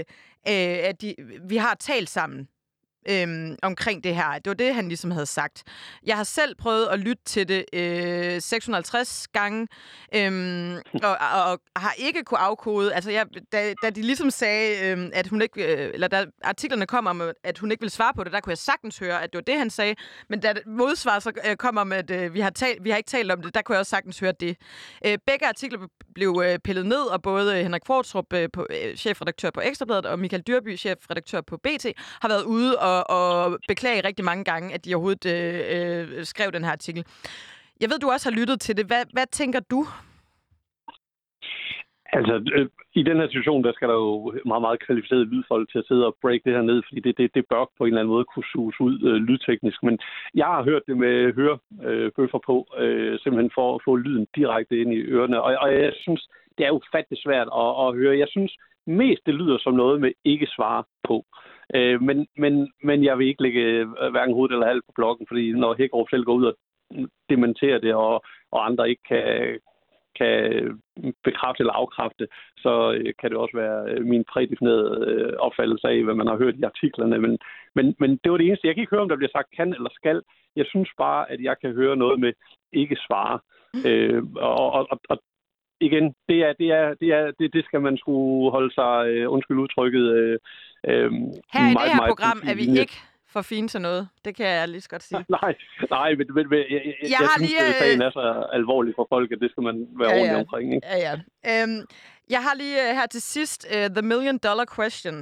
øh, at de, vi har talt sammen. Øhm, omkring det her. Det var det, han ligesom havde sagt. Jeg har selv prøvet at lytte til det øh, seks hundrede og halvtreds gange, øhm, og, og, og har ikke kunne afkode. Altså, jeg, da, da de ligesom sagde, øhm, at hun ikke, øh, eller da artiklerne kom om, at hun ikke ville svare på det, der kunne jeg sagtens høre, at det var det, han sagde. Men da modsvar så øh, kom om, at øh, vi, har talt, vi har ikke talt om det, der kunne jeg også sagtens høre det. Øh, begge artikler blev øh, pillet ned, og både øh, Henrik Fortrup, øh, på, øh, chefredaktør på Ekstra Bladet, og Michael Dyrby, chefredaktør på B T, har været ude og og beklage rigtig mange gange, at de overhovedet øh, øh, skrev den her artikel. Jeg ved, du også har lyttet til det. Hvad, hvad tænker du? Altså, øh, i den her situation, der skal der jo meget, meget kvalificerede lydfolk til at sidde og break det her ned, fordi det, det, det bør på en eller anden måde kunne suges ud øh, lydteknisk. Men jeg har hørt det med hørebøffer øh, på, øh, simpelthen for at få lyden direkte ind i ørerne. Og, og jeg synes, det er jo fattig svært at, at høre. Jeg synes mest, det lyder som noget med ikke svare på. Øh, men, men, men jeg vil ikke lægge hverken hovedet eller halvt på blokken, fordi når Hækkerup selv går ud og dementerer det, og, og andre ikke kan, kan bekræfte eller afkræfte, så kan det også være min prædefinerede opfattelse af, hvad man har hørt i artiklerne. Men, men, men det var det eneste. Jeg kan ikke høre, om der bliver sagt kan eller skal. Jeg synes bare, at jeg kan høre noget med ikke svare. Øh, og, og, og igen, det er det er det er det, det skal man skulle holde sig øh, undskyld udtrykket. Øh, øh, her i meget, det her program er vi ikke for fine til noget. Det kan jeg lige så godt sige. nej, nej, men, men, men jeg, jeg, jeg, jeg synes, lige, øh... at sagen er så alvorlig for folk, at det skal man være ja, ordentlig ja. omkring. Ikke? Ja, ja. Øhm, jeg har lige her til sidst uh, the million dollar question.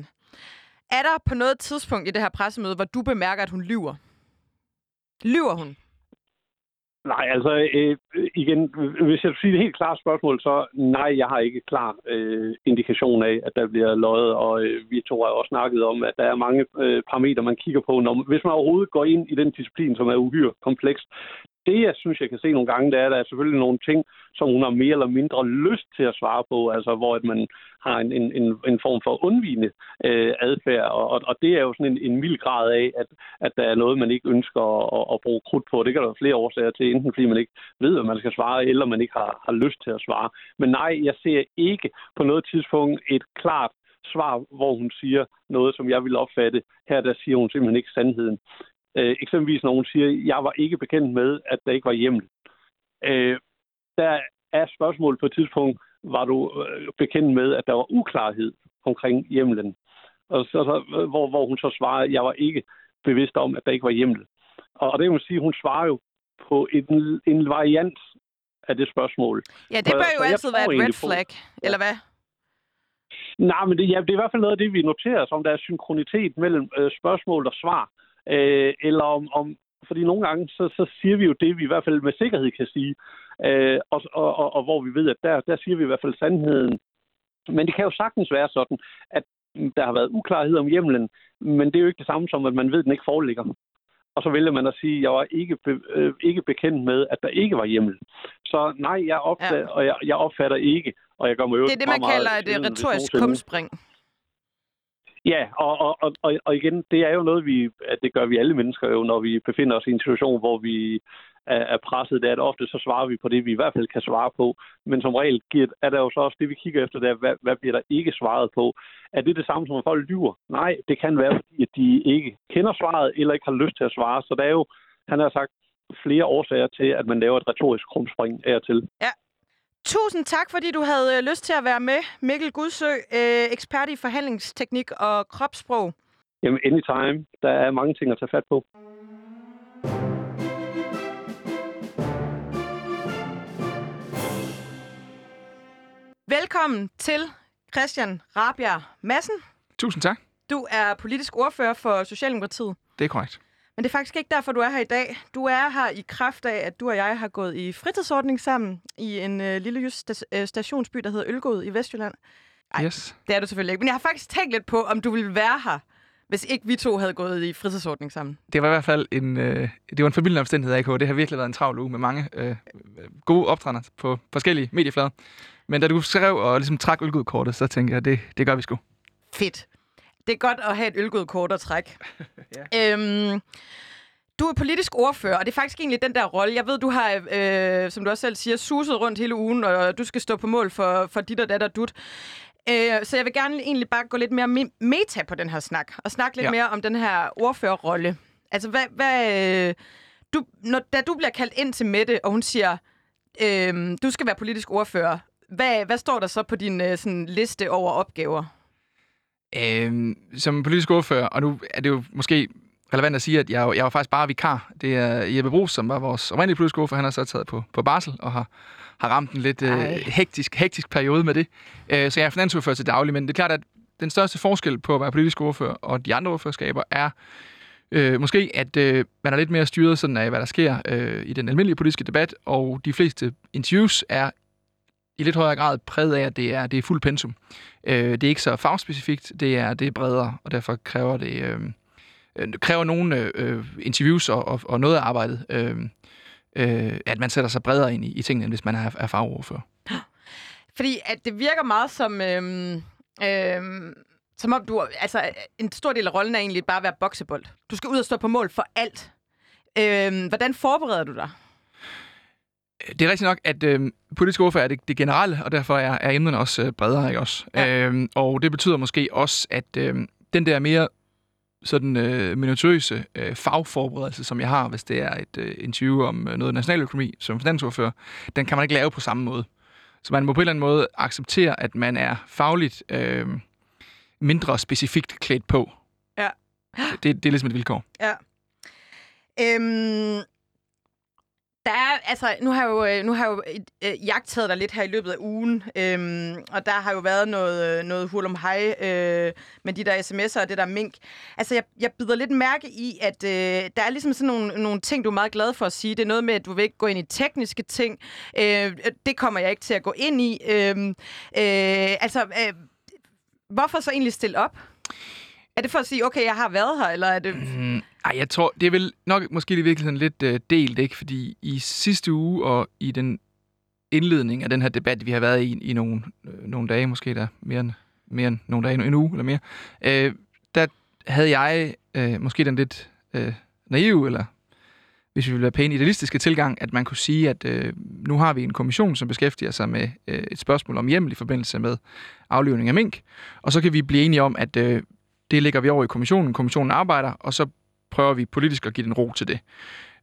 Er der på noget tidspunkt i det her pressemøde, hvor du bemærker, at hun lyver? Lyver hun? Nej, altså øh, igen, hvis jeg siger et helt klart spørgsmål, så nej, jeg har ikke klar øh, indikation af, at der bliver løjet, og øh, vi to har også snakket om, at der er mange øh, parametre, man kigger på, når, hvis man overhovedet går ind i den disciplin, som er uhyre kompleks. Det, jeg synes, jeg kan se nogle gange, det er, at der er selvfølgelig nogle ting, som hun har mere eller mindre lyst til at svare på, altså hvor at man har en, en, en form for undvigende øh, adfærd, og, og det er jo sådan en, en mild grad af, at, at der er noget, man ikke ønsker at, at bruge krudt på. Det kan der være flere årsager til, enten fordi man ikke ved, hvad man skal svare, eller man ikke har, har lyst til at svare. Men nej, jeg ser ikke på noget tidspunkt et klart svar, hvor hun siger noget, som jeg vil opfatte. Her der siger hun simpelthen ikke sandheden. Øh, eksempelvis når hun siger, at jeg var ikke bekendt med, at der ikke var hjemmel. Øh, der er spørgsmålet på et tidspunkt, var du bekendt med, at der var uklarhed omkring hjemmelen? Og så, så, hvor, hvor hun så svarer, at jeg var ikke bevidst om, at der ikke var hjemmel. Og, og det kan man sige, hun svarer jo på en, en variant af det spørgsmål. Ja, det bør jo altid være et red flag, eller hvad? Nej, men det, ja, det er i hvert fald noget af det, vi noterer, som der er synkronitet mellem øh, spørgsmål og svar. Øh, eller om, om, fordi nogle gange, så, så siger vi jo det, vi i hvert fald med sikkerhed kan sige. Øh, og, og, og, og hvor vi ved, at der, der siger vi i hvert fald sandheden. Men det kan jo sagtens være sådan, at der har været uklarhed om hjemlen, men det er jo ikke det samme som, at man ved, at den ikke foreligger. Og så vælger man at sige, at jeg var ikke, be, øh, ikke bekendt med, at der ikke var hjemmel. Så nej, jeg opfatter, ja. og jeg, jeg opfatter ikke, og jeg gør mig jo det er det, man meget, kalder meget, et siden, retorisk kumspring. Ja, og, og, og, og igen, det er jo noget, vi, at det gør vi alle mennesker jo, når vi befinder os i en situation, hvor vi er, er presset. Det er, at ofte så svarer vi på det, vi i hvert fald kan svare på. Men som regel er der jo så også det, vi kigger efter, der, hvad, hvad bliver der ikke svaret på? Er det det samme, som at folk lyver? Nej, det kan være, fordi at de ikke kender svaret, eller ikke har lyst til at svare. Så der er jo, han har sagt, flere årsager til, at man laver et retorisk krumspring af og til. Ja. Tusind tak, fordi du havde lyst til at være med, Mikkel Gudsøg, ekspert i forhandlingsteknik og kropssprog. Jamen, anytime. Der er mange ting at tage fat på. Velkommen til Christian Rabjerg Madsen. Tusind tak. Du er politisk ordfører for Socialdemokratiet. Det er korrekt. Men det er faktisk ikke derfor, du er her i dag. Du er her i kraft af, at du og jeg har gået i fritidsordning sammen i en øh, lille jysk sta- stationsby, der hedder Ølgod i Vestjylland. Ej, yes. Det er du selvfølgelig ikke. Men jeg har faktisk tænkt lidt på, om du ville være her, hvis ikke vi to havde gået i fritidsordning sammen. Det var i hvert fald en, øh, det var en formildende omstændighed, A K. Det har virkelig været en travl uge med mange øh, gode optrænder på forskellige medieflader. Men da du skrev og ligesom trak Ølgod-kortet, så tænkte jeg, at det, det gør vi sgu. Fedt. Det er godt at have et Ølgod-kort at trække. Ja. Øhm, du er politisk ordfører, og det er faktisk egentlig den der rolle. Jeg ved, du har, øh, som du også selv siger, suset rundt hele ugen, og du skal stå på mål for, for dit og dat og dut. Øh, så jeg vil gerne egentlig bare gå lidt mere meta på den her snak, og snakke lidt ja. mere om den her ordførerrolle. Altså, hvad, hvad, du, når, da du bliver kaldt ind til Mette, og hun siger, øh, du skal være politisk ordfører, hvad, hvad står der så på din sådan, liste over opgaver? Øhm, som politisk ordfører, og nu er det jo måske relevant at sige, at jeg, jeg var faktisk bare vikar. Det er Jeppe Brugs, som var vores oprindelige politisk ordfører. Han har så taget på, på barsel og har, har ramt en lidt øh, hektisk, hektisk periode med det. Øh, så jeg er finansordfører til daglig, men det er klart, at den største forskel på at være politisk ordfører og de andre ordførerskaber er øh, måske, at øh, man er lidt mere styret sådan af, hvad der sker øh, i den almindelige politiske debat, og de fleste interviews er i lidt højere grad præget af, at det er, det er fuld pensum. Øh, det er ikke så fagspecifikt, det er, det er bredere, og derfor kræver det øh, kræver nogle øh, interviews og, og, og noget af arbejdet, øh, øh, at man sætter sig bredere ind i, i tingene, end hvis man er, er fagordfører. Fordi at det virker meget som, øh, øh, som om du, altså en stor del af rollen er egentlig bare at være boksebold. Du skal ud og stå på mål for alt. Øh, hvordan forbereder du dig? Det er rigtigt nok, at øh, politisk ordfører er det, det generelle, og derfor er, er emnerne også øh, bredere, ikke også? Ja. Øh, og det betyder måske også, at øh, den der mere sådan øh, minutiøse øh, fagforberedelse, som jeg har, hvis det er et øh, interview om øh, noget nationaløkonomi som finansordfører, den kan man ikke lave på samme måde. Så man må på en eller anden måde acceptere, at man er fagligt øh, mindre specifikt klædt på. Ja. Det, det er ligesom et vilkår. Ja. Øhm... Der er, altså, nu har jeg jo, nu har jeg jo øh, jagtet dig lidt her i løbet af ugen, øhm, og der har jo været noget, noget hul om hej øh, med de der sms'er og det der mink. Altså, jeg, jeg bider lidt mærke i, at øh, der er ligesom sådan nogle, nogle ting, du er meget glad for at sige. Det er noget med, at du vil ikke gå ind i tekniske ting. Øh, det kommer jeg ikke til at gå ind i. Øh, øh, altså, øh, hvorfor så egentlig stille op? Er det for at sige, okay, jeg har været her, eller er det... Mm, ej, jeg tror, det er vel nok måske i virkeligheden lidt øh, delt, ikke? Fordi i sidste uge og i den indledning af den her debat, vi har været i i nogle, øh, nogle dage, måske der mere end, mere end nogle dage, en uge eller mere, øh, der havde jeg øh, måske den lidt øh, naive, eller hvis vi vil være pæne, idealistiske tilgang, at man kunne sige, at øh, nu har vi en kommission, som beskæftiger sig med øh, et spørgsmål om hjemmel i forbindelse med aflivning af mink, og så kan vi blive enige om, at... Øh, Det lægger vi over i kommissionen. Kommissionen arbejder, og så prøver vi politisk at give den ro til det.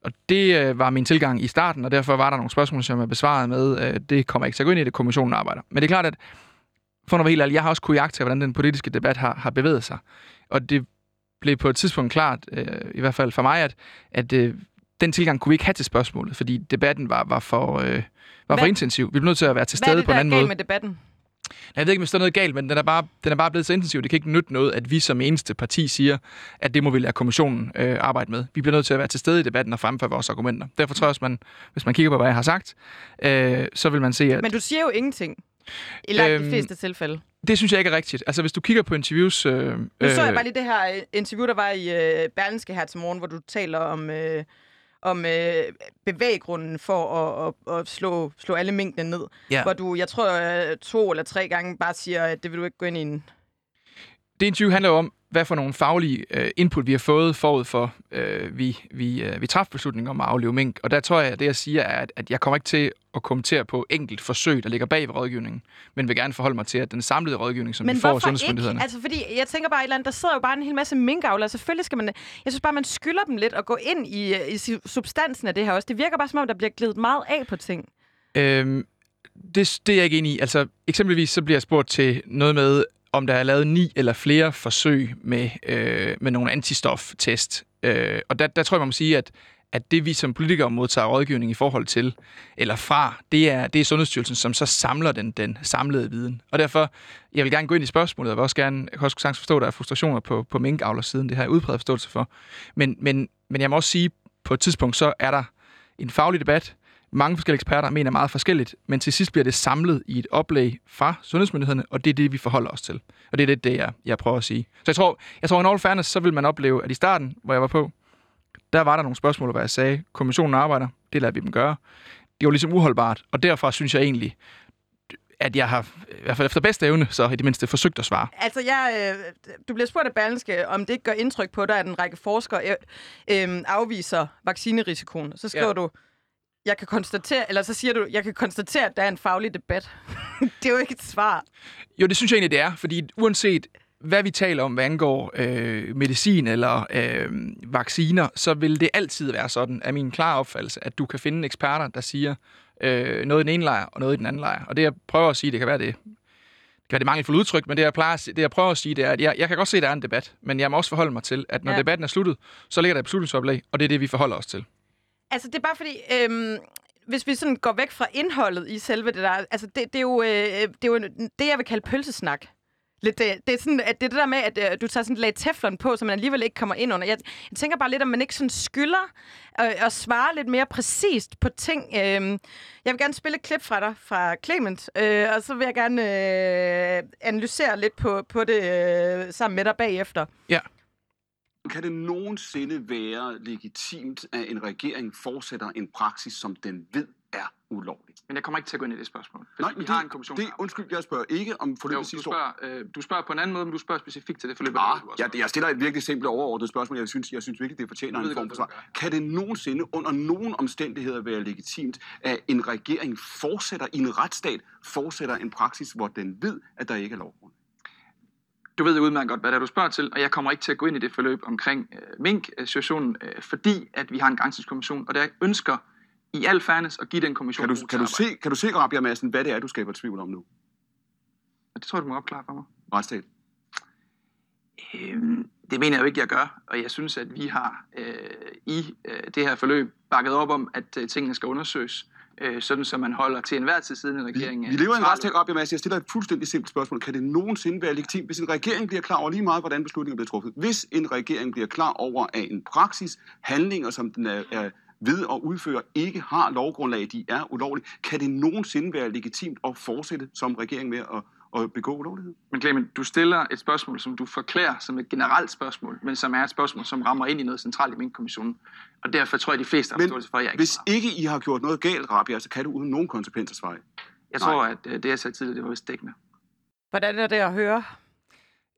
Og det øh, var min tilgang i starten, og derfor var der nogle spørgsmål, som jeg besvarede med. Øh, det kommer ikke til at gå ind i det, kommissionen arbejder. Men det er klart, at for at være helt ærlig, jeg har også kunnet jagte, hvordan den politiske debat har, har bevæget sig. Og det blev på et tidspunkt klart, øh, i hvert fald for mig, at, at øh, den tilgang kunne vi ikke have til spørgsmålet, fordi debatten var, var, for, øh, var for intensiv. Vi blev nødt til at være til stede på en anden måde. Hvad er det, der er galt med debatten? Jeg ved ikke, om der er noget galt, men den er, bare, den er bare blevet så intensiv. Det kan ikke nytte noget, at vi som eneste parti siger, at det må vi lade kommissionen øh, arbejde med. Vi bliver nødt til at være til stede i debatten og fremføre vores argumenter. Derfor tror jeg også, man, hvis man kigger på, hvad jeg har sagt, øh, så vil man se, at... Men du siger jo ingenting. I langt øhm, de fleste tilfælde. Det synes jeg ikke er rigtigt. Altså, hvis du kigger på interviews... Øh, nu så jeg bare lige det her interview, der var i øh, Berlingske her til morgen, hvor du taler om... Øh, om øh, bevæggrunden for at, at, at slå, slå alle mængdene ned. Yeah. Hvor du, jeg tror, to eller tre gange bare siger, at det vil du ikke gå ind i en... Det interview handler om, hvad for nogle faglige øh, input vi har fået forud for, øh, vi, vi, øh, vi træffede beslutningen om at aflive mink. Og der tror jeg, at det, jeg siger, er, at, at jeg kommer ikke til at kommentere på enkelt forsøg, der ligger bag ved rådgivningen, men vil gerne forholde mig til, at den samlede rådgivning, som men vi får af sundhedsmyndighederne... Altså, fordi jeg tænker bare et eller andet, der sidder jo bare en hel masse minkavlere. Selvfølgelig skal man... Jeg synes bare, man skylder dem lidt at gå ind i, i substansen af det her også. Det virker bare, som om der bliver glidet meget af på ting. Øhm, det, det er jeg ikke enig i. Altså, eksempelvis så bliver jeg spurgt til noget med... om der er lavet ni eller flere forsøg med, øh, med nogle antistoftest. Øh, og der, der tror jeg, man må sige, at, at det vi som politikere modtager rådgivning i forhold til, eller fra, det er, det er Sundhedsstyrelsen, som så samler den, den samlede viden. Og derfor, jeg vil gerne gå ind i spørgsmålet, og vil også gerne, jeg kan også sagtens forstå, at der er frustrationer på, på minkavlersiden, det har jeg udpræget forståelse for. Men, men, men jeg må også sige, at på et tidspunkt, så er der en faglig debat, mange forskellige eksperter mener meget forskelligt, men til sidst bliver det samlet i et oplæg fra sundhedsmyndighederne, og det er det, vi forholder os til. Og det er det, det jeg, jeg prøver at sige. Så jeg tror, jeg tror, i all fairness, så vil man opleve, at i starten, hvor jeg var på, der var der nogle spørgsmål, hvor jeg sagde, kommissionen arbejder, det lader vi dem gøre. Det var ligesom uholdbart, og derfor synes jeg egentlig, at jeg har, i hvert fald efter bedste evne, så i det mindste forsøgt at svare. Altså, jeg, øh, du bliver spurgt af Berlingske, om det ikke gør indtryk på dig, at en række forskere øh, afviser vaccinerisikoen. Så skriver ja. du... Jeg kan konstatere, eller så siger du, jeg kan konstatere, at der er en faglig debat. Det er jo ikke et svar. Jo, det synes jeg egentlig, det er. Fordi uanset hvad vi taler om, hvad angår øh, medicin eller øh, vacciner, så vil det altid være sådan, af min klare opfattelse, at du kan finde eksperter, der siger øh, noget i den ene lejr og noget i den anden lejr. Og det, jeg prøver at sige, det kan være det. Det kan være det mangelfuldt udtryk, men det jeg, plejer, det, jeg prøver at sige, det er, at jeg, jeg kan godt se, at der er en debat, men jeg må også forholde mig til, at når ja. debatten er sluttet, så ligger der et beslutningsoplæg, og det er det, vi forholder os til. Altså, det er bare fordi, øhm, hvis vi sådan går væk fra indholdet i selve det der, altså, det, det, er, jo, øh, det er jo det, jeg vil kalde pølsesnak. Lidt det, det er sådan, at det er det der med, at øh, du tager sådan et lag teflon på, så man alligevel ikke kommer ind under. Jeg, jeg tænker bare lidt, om man ikke sådan skylder øh, at svare lidt mere præcist på ting. Øh, jeg vil gerne spille et klip fra dig, fra Clement, øh, og så vil jeg gerne øh, analysere lidt på, på det øh, sammen med dig bagefter. Ja. Kan det nogensinde være legitimt, at en regering fortsætter en praksis, som den ved er ulovlig? Men jeg kommer ikke til at gå ind i det spørgsmål. Nej, vi det, har en kommission. Det, undskyld, jeg spørger ikke om forløbet sidste år. Øh, du spørger på en anden måde, men du spørger specifikt til det forløbet. Ah, ja, det, jeg stiller et virkelig simpelt overordnet spørgsmål. Jeg synes, jeg synes virkelig, det fortjener en form for svar. Kan det nogensinde under nogen omstændigheder være legitimt, at en regering fortsætter i en retsstat, fortsætter en praksis, hvor den ved, at der ikke er lovgrund? Du ved udmærket godt, hvad det er, du spørger til, og jeg kommer ikke til at gå ind i det forløb omkring øh, mink-situationen, øh, fordi at vi har en granskningskommission, og der jeg ønsker i al fairness at give den kommission... Kan du, kan du se, kan du se Rabjerg Madsen, hvad det er, du skaber tvivl om nu? Det tror jeg, du må opklare for mig. Retsstat. Øhm, det mener jeg jo ikke, jeg gør, og jeg synes, at vi har øh, i øh, det her forløb bakket op om, at øh, tingene skal undersøges. Øh, sådan, som man holder til enhver tid siden en regering... Vi, vi lever i en retsstat, Rabjerg Madsen. Jeg stiller et fuldstændig simpelt spørgsmål. Kan det nogensinde være legitimt, hvis en regering bliver klar over lige meget, hvordan beslutninger bliver truffet? Hvis en regering bliver klar over, at en praksis, handlinger, som den er, er ved at udføre, ikke har lovgrundlag, de er ulovlige, kan det nogensinde være legitimt at fortsætte som regering med at og begå ulovlighed? Men Clement, du stiller et spørgsmål, som du forklarer som et generelt spørgsmål, men som er et spørgsmål, som rammer ind i noget centralt i minkkommissionen. Og derfor tror jeg, de fleste har forståelse for, at jeg ikke... Hvis ikke I har gjort noget galt, Rabjerg, så kan du uden nogen konsekvenser svare. Jeg Nej. tror, at det, jeg sagde tidligere, det var vist dækkende. Hvordan er det at høre?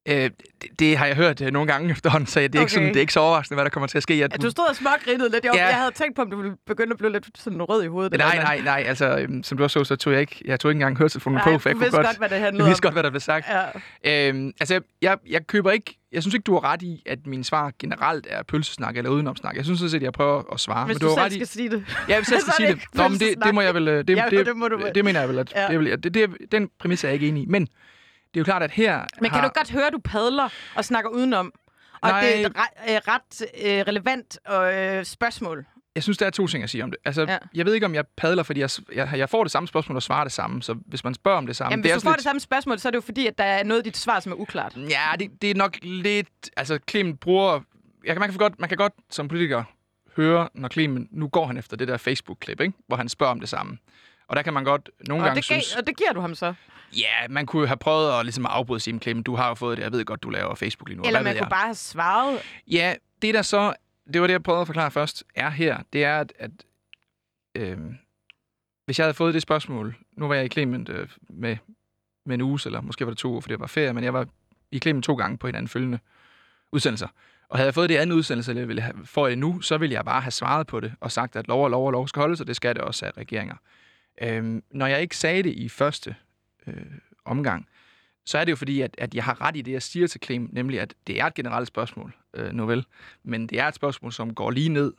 Øh, det, det har jeg hørt øh, nogle gange efterhånden, så det er, okay. ikke sådan, det er ikke så overraskende, hvad der kommer til at ske. Jeg, ja, du stod og smågrinede lidt. Jeg, ja. jeg havde tænkt på, om du ville begynde at blive lidt sådan rød i hovedet. Nej, nej, nej, nej. Altså, øhm, som du også så, så tog jeg ikke, jeg tog ikke engang hørtelefonen på, for jeg kunne godt, godt, hvad det handlede om. Jeg vidste godt, hvad der blev sagt. Ja. Øhm, altså, jeg, jeg køber ikke... Jeg synes ikke, du har ret i, at mine svar generelt er pølsesnak eller udenomsnak. Jeg synes sådan set, at jeg prøver at svare. Hvis men du, du selv ret skal i... sige det. Ja, hvis jeg skal sige det. Nå, men det, det må jeg vel... Det, ja, det, det, må du vel. Det mener jeg vel, at... Ja. Det, det, det, den præmis er jeg ikke enig i, men... Det er jo klart, at her Men kan har... du godt høre, at du padler og snakker udenom? Og Nej. det er et re- ret relevant spørgsmål. Jeg synes, der er to ting at sige om det. Altså, ja. Jeg ved ikke, om jeg padler, fordi jeg, jeg, jeg får det samme spørgsmål og svarer det samme. Så hvis man spørger om det samme... Jamen, hvis du får lidt... det samme spørgsmål, så er det jo fordi, at der er noget af dit svar, som er uklart. Ja, det, det er nok lidt... Altså, Clement bruger... Jeg, man, kan godt, man kan godt som politiker høre, når Clement... Nu går han efter det der Facebook-klip, ikke? Hvor han spørger om det samme. Og der kan man godt nogle og gange det gav, synes... Og det giver du ham så? Ja, yeah, man kunne have prøvet at, ligesom, at afbryde og sige, Clement, du har jo fået det, jeg ved godt, du laver Facebook lige nu. Eller man kunne jeg? bare have svaret. Ja, det der så... Det var det, jeg prøvede at forklare først, er her. Det er, at, at øh, hvis jeg havde fået det spørgsmål... Nu var jeg i Clement øh, med, med en uge, eller måske var det to uger, fordi jeg var ferie, men jeg var i Clement to gange på hinanden følgende udsendelser. Og havde jeg fået det andet udsendelse, eller ville have, får jeg nu, så ville jeg bare have svaret på det og sagt, at lov og lov og lov skal holdes, og det skal det også af regeringer. Øh, når jeg ikke sagde det i første øh, omgang, så er det jo fordi, at, at jeg har ret i det, jeg siger til Clement, nemlig at det er et generelt spørgsmål, øh, nu vel, men det er et spørgsmål, som går lige ned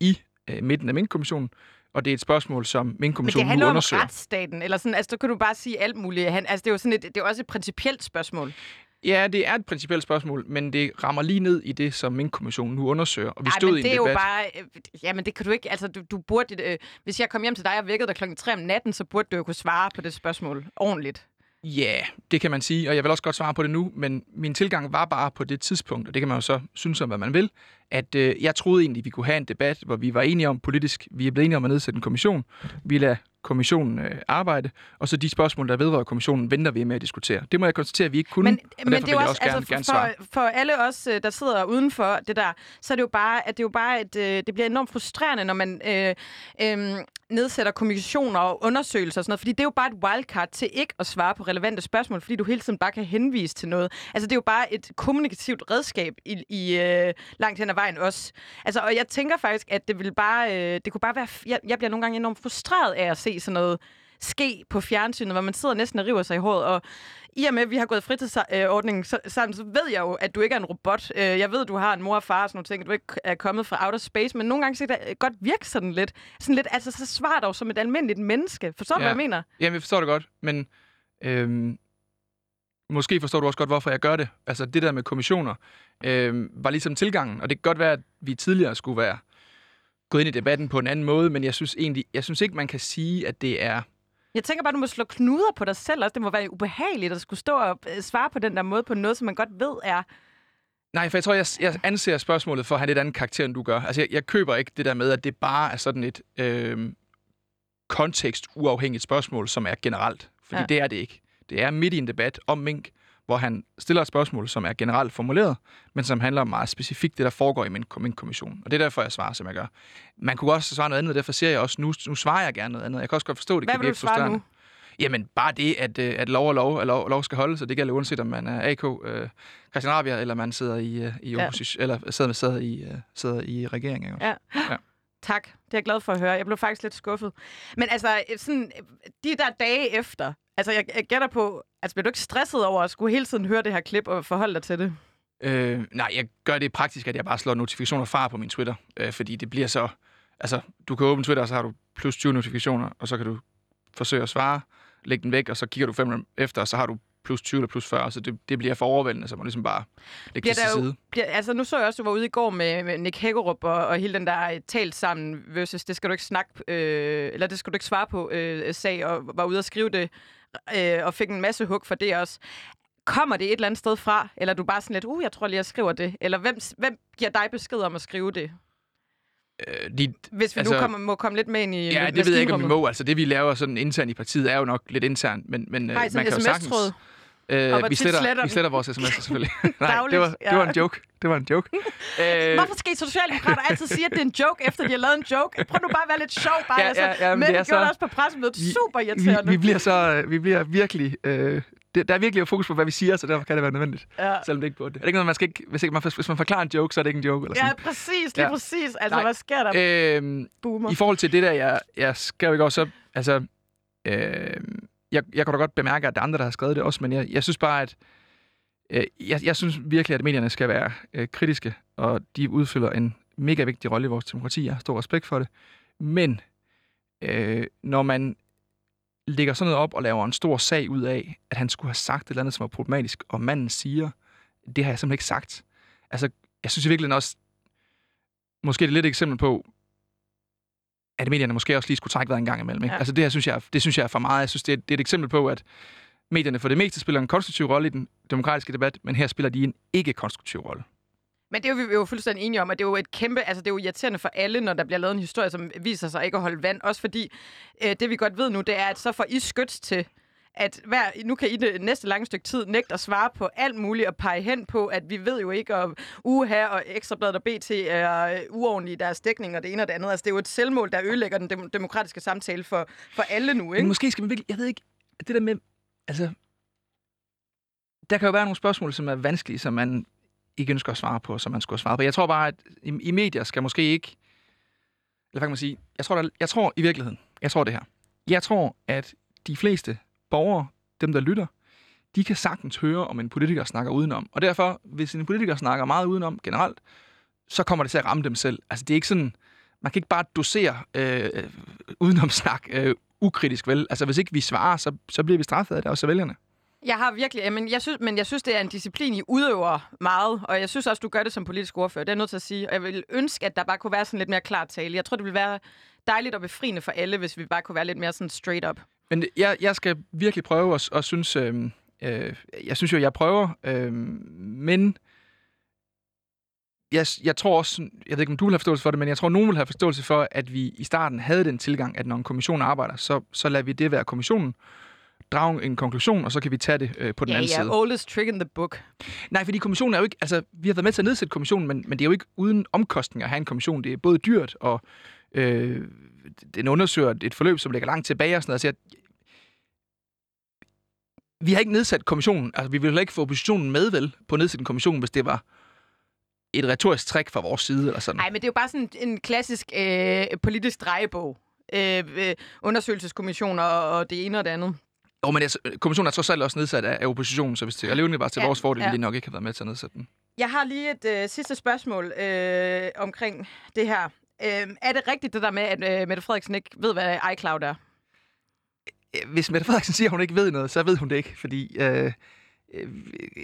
i øh, midten af Mink-kommissionen, og det er et spørgsmål, som Mink-kommissionen nu undersøger. Men det handler om retsstaten, eller sådan, altså, der kan du bare sige alt muligt. Han, altså, det er jo sådan et, det er også et principielt spørgsmål. Ja, det er et principielt spørgsmål, men det rammer lige ned i det, som Mink-kommissionen nu undersøger. Og vi stod Ej, i en debat. Nej, det er jo bare... Øh, jamen, det kan du ikke... Altså, du, du burde... Øh, hvis jeg kom hjem til dig og vækkede dig klokken tre om natten, så burde du jo kunne svare på det spørgsmål ordentligt. Ja, yeah, det kan man sige, og jeg vil også godt svare på det nu, men min tilgang var bare på det tidspunkt, og det kan man jo så synes om, hvad man vil, at øh, jeg troede egentlig, vi kunne have en debat, hvor vi var enige om politisk, vi er blevet enige om at nedsætte en kommission, vi lader kommissionen øh, arbejde, og så de spørgsmål, der vedrører kommissionen, venter vi med at diskutere. Det må jeg konstatere, at vi ikke kunne, men, og men derfor det vil jeg også, også gerne, altså, for, gerne svare. For alle os, der sidder udenfor det der, så er det jo bare, at det, jo bare et, det bliver enormt frustrerende, når man... Øh, øh, nedsætter kommissioner og undersøgelser og sådan noget, fordi det er jo bare et wildcard til ikke at svare på relevante spørgsmål, fordi du hele tiden bare kan henvise til noget. Altså, det er jo bare et kommunikativt redskab i, i øh, langt hen ad vejen også. Altså, og jeg tænker faktisk, at det vil bare, øh, det kunne bare være, jeg, jeg bliver nogle gange enormt frustreret af at se sådan noget ske på fjernsynet, hvor man sidder næsten og river sig i håret, og i og med, at vi har gået fritidsordningen sammen, så ved jeg jo, at du ikke er en robot. Jeg ved, at du har en mor og far og sådan nogle ting, at du ikke er kommet fra outer space, men nogle gange så kan det godt virke sådan lidt. Sådan lidt, altså, så svarer dog som et almindeligt menneske. Forstår du, ja. Hvad jeg mener? Jamen, jeg forstår det godt, men øhm, måske forstår du også godt, hvorfor jeg gør det. Altså, det der med kommissioner øhm, var ligesom tilgangen, og det kan godt være, at vi tidligere skulle være gået ind i debatten på en anden måde, men jeg synes egentlig, jeg synes ikke, man kan sige, at det er... Jeg tænker bare, du må slå knuder på dig selv også. Det må være ubehageligt at skulle stå og svare på den der måde på noget, som man godt ved er... Nej, for jeg tror, jeg, jeg anser spørgsmålet for at have lidt andet karakter, end du gør. Altså, jeg, jeg køber ikke det der med, at det bare er sådan et øh, kontekstuafhængigt spørgsmål, som er generelt. Fordi ja. Det er det ikke. Det er midt i en debat om mink, hvor han stiller et spørgsmål, som er generelt formuleret, men som handler om meget specifikt det, der foregår i Mink-kommissionen. Og det er derfor, jeg svarer, som jeg gør. Man kunne også svare noget andet, derfor siger jeg også, nu, nu svarer jeg gerne noget andet. Jeg kan også godt forstå, det kan blive frustrerende. Hvad vil du svare nu? Jamen, bare det, at, at lov og lov, lov, lov skal holdes, og det gælder uanset, om man er A K, øh, Christian Rabjerg, eller man sidder i, øh, i Aarhus, ja. Eller sidder, sidder, i, øh, sidder i regeringen. Ja. Ja. Tak. Det er jeg glad for at høre. Jeg blev faktisk lidt skuffet. Men altså, sådan, de der dage efter, altså, jeg, jeg gætter på, altså, bliver du ikke stresset over at skulle hele tiden høre det her klip og forholde dig til det? Øh, nej, jeg gør det praktisk, at jeg bare slår notifikationer fra på min Twitter, øh, fordi det bliver så... Altså, du kan åbne Twitter, og så har du plus tyve notifikationer, og så kan du forsøge at svare, lægge den væk, og så kigger du fem efter, og så har du plus tyve eller plus fyrre, så det, det bliver for overvældende, så man ligesom bare lægger til side. Bliver, altså, nu så jeg også, du var ude i går med, med Nick Hækkerup og, og hele den der talt sammen versus, det skal du ikke snakke, øh, eller det skal du ikke svare på, øh, sag, og var ude og skrive det, øh, og fik en masse hug for det også. Kommer det et eller andet sted fra, eller er du bare sådan lidt, uh, jeg tror lige, jeg skriver det, eller hvem, hvem giver dig besked om at skrive det? De, Hvis vi altså, nu kommer, må komme lidt med ind i... Ja, det ved jeg ikke, om vi må. Altså, det, vi laver sådan internt i partiet, er jo nok lidt internt, men, men Nej, man kan jo sagtens... Øh, vi, sletter, sletter vi sletter vores sms'er, selvfølgelig. Nej, det var, det var en joke. Det var en joke. Æh... Hvorfor skal I socialdemokrater altid sige, at det er en joke, efter de har lavet en joke? Prøv nu bare at være lidt sjov, bare. Ja, ja, ja, altså. Men det gjorde så... også på pressemødet super irriterende. Vi, vi, vi, bliver, så, vi bliver virkelig... Øh... Der er virkelig fokus på, hvad vi siger, så derfor kan det være nødvendigt. Ja. Selvom det ikke burde det. Er det ikke noget, man skal ikke... Hvis, ikke man, hvis man forklarer en joke, så er det ikke en joke? Eller sådan. Ja, præcis. Lige ja. præcis. Altså, Nej. Hvad sker der? Øhm, Boomer. I forhold til det der, jeg, jeg skrev ikke også... Altså, øh, jeg, jeg kunne da godt bemærke, at der er andre, der har skrevet det også, men jeg, jeg synes bare, at... Øh, jeg, jeg synes virkelig, at medierne skal være øh, kritiske, og de udfylder en mega vigtig rolle i vores demokrati. Jeg har stor respekt for det. Men øh, når man... lægger sådan noget op og laver en stor sag ud af, at han skulle have sagt et eller andet, som var problematisk, og manden siger, det har jeg simpelthen ikke sagt. Altså, jeg synes virkelig også, måske det er lidt et eksempel på, at medierne måske også lige skulle trække vejret en gang imellem. Ikke? Ja. Altså det her synes jeg, det synes jeg er for meget. Jeg synes, det er, det er et eksempel på, at medierne for det meste spiller en konstruktiv rolle i den demokratiske debat, men her spiller de en ikke-konstruktiv rolle. Men det er jo, vi er jo fuldstændig enige om, at det er jo et kæmpe, altså det er jo irriterende for alle, når der bliver lavet en historie, som viser sig ikke at holde vand. Også fordi øh, det vi godt ved nu, det er, at så får I skyts til, at hver, nu kan I det næste lange stykke tid nægte at svare på alt muligt og pege hen på, at vi ved jo ikke, at U H A og Ekstrabladet og B T er uordentlige i deres dækning og det ene og det andet. Altså det er jo et selvmål, der ødelægger den dem- demokratiske samtale for, for alle nu, ikke? Men måske skal man virkelig, jeg ved ikke, det der med, altså, der kan jo være nogle spørgsmål, som er vanskelige, som man ikke ønsker at svare på, som man skulle svare på. Jeg tror bare, at i, i medier skal måske ikke, eller hvad kan man sige, jeg tror, der, jeg tror i virkeligheden, jeg tror det her. Jeg tror, at de fleste borgere, dem der lytter, de kan sagtens høre, om en politiker snakker udenom. Og derfor, hvis en politiker snakker meget udenom generelt, så kommer det til at ramme dem selv. Altså det er ikke sådan, man kan ikke bare dosere øh, udenomsnak øh, ukritisk vel. Altså hvis ikke vi svarer, så, så bliver vi straffet af det, også vælgerne. Jeg har virkelig, men jeg synes, men jeg synes, det er en disciplin, I udøver meget, og jeg synes også, du gør det som politisk ordfører. Det er jeg nødt til at sige, og jeg vil ønske, at der bare kunne være sådan lidt mere klar tale. Jeg tror, det ville være dejligt og befriende for alle, hvis vi bare kunne være lidt mere sådan straight up. Men jeg, jeg skal virkelig prøve, og, og synes, øh, øh, jeg synes jo, jeg prøver, øh, men jeg, jeg tror også, jeg ved ikke, om du vil have forståelse for det, men jeg tror, nogen vil have forståelse for, at vi i starten havde den tilgang, at når en kommission arbejder, så, så lader vi det være kommissionen, drage en konklusion, og så kan vi tage det øh, på den yeah, anden yeah. side. Ja, ja, oldest trick in the book. Nej, fordi kommissionen er jo ikke, altså, vi har været med til at nedsætte kommissionen, men, men det er jo ikke uden omkostninger at have en kommission. Det er både dyrt, og øh, den undersøger et forløb, som ligger langt tilbage, og sådan noget, så jeg, vi har ikke nedsat kommissionen, altså vi ville ikke få oppositionen med, vel, på at nedsætte en kommission, hvis det var et retorisk trick fra vores side, eller sådan. Nej, men det er jo bare sådan en klassisk øh, politisk drejebog. Øh, øh, undersøgelseskommissioner, og, og det ene og det andet. Jo, men altså, kommissionen er trods alt også nedsat af, af oppositionen, så hvis det er alligevel bare til ja, vores fordel, ja. Vi nok ikke har været med til at nedsætte den. Jeg har lige et øh, sidste spørgsmål øh, omkring det her. Øh, er det rigtigt det der med, at øh, Mette Frederiksen ikke ved, hvad iCloud er? Hvis Mette Frederiksen siger, at hun ikke ved noget, så ved hun det ikke, fordi øh,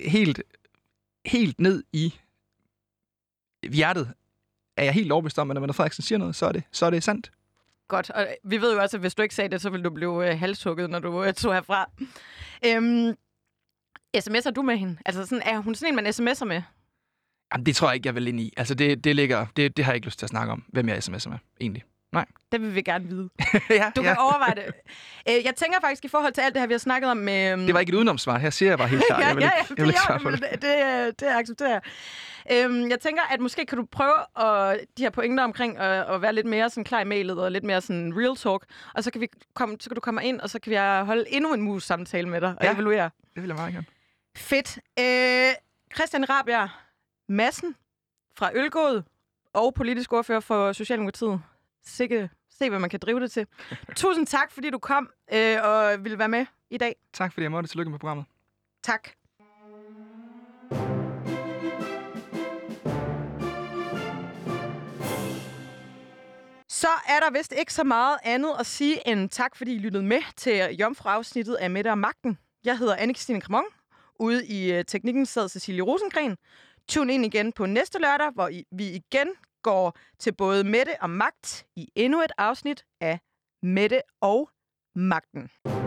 helt, helt ned i hjertet er jeg helt overbevist om, at når Mette Frederiksen siger noget, så er det, så er det sandt. Godt, og vi ved jo også, at hvis du ikke sagde det, så ville du blive øh, halshugget, når du øh, tog herfra. Øhm, sms'er du med hende? Altså, sådan, er hun sådan en, man sms'er med? Jamen, det tror jeg ikke, jeg vil ind i. Altså, det, det, ligger, det, det har jeg ikke lyst til at snakke om, hvem jeg sms'er med, egentlig. Nej. Det vil vi gerne vide. ja, du kan ja. overveje det. Øh, jeg tænker faktisk, i forhold til alt det her, vi har snakket om... Øh... Det var ikke et udenomssvar. Her siger jeg bare helt klart. ja, jeg vil ja, ikke, jeg vil ikke svare på det. Det, det, det accepterer jeg. Øh, jeg tænker, at måske kan du prøve at, de her pointer omkring at, at være lidt mere sådan klar i mailet og lidt mere sådan real talk. Og så kan, vi komme, så kan du komme ind, og så kan vi holde endnu en mus-samtale med dig og ja, evaluere. Det vil jeg meget gerne. Fedt. Øh, Christian Rabjerg Madsen fra Ølgod og politisk ordfører for Socialdemokratiet. Sikke, se, hvad man kan drive det til. Tusind tak, fordi du kom øh, og ville være med i dag. Tak, fordi jeg måtte. Tillykke med programmet. Tak. Så er der vist ikke så meget andet at sige end tak, fordi I lyttede med til Jomfru-afsnittet af Mette og Magten. Jeg hedder Anne-Kristine Kramon. Ude i teknikken sad Cecilie Rosengren. Tune ind igen på næste lørdag, hvor vi igen går til både Mette og Magt i endnu et afsnit af Mette og Magten.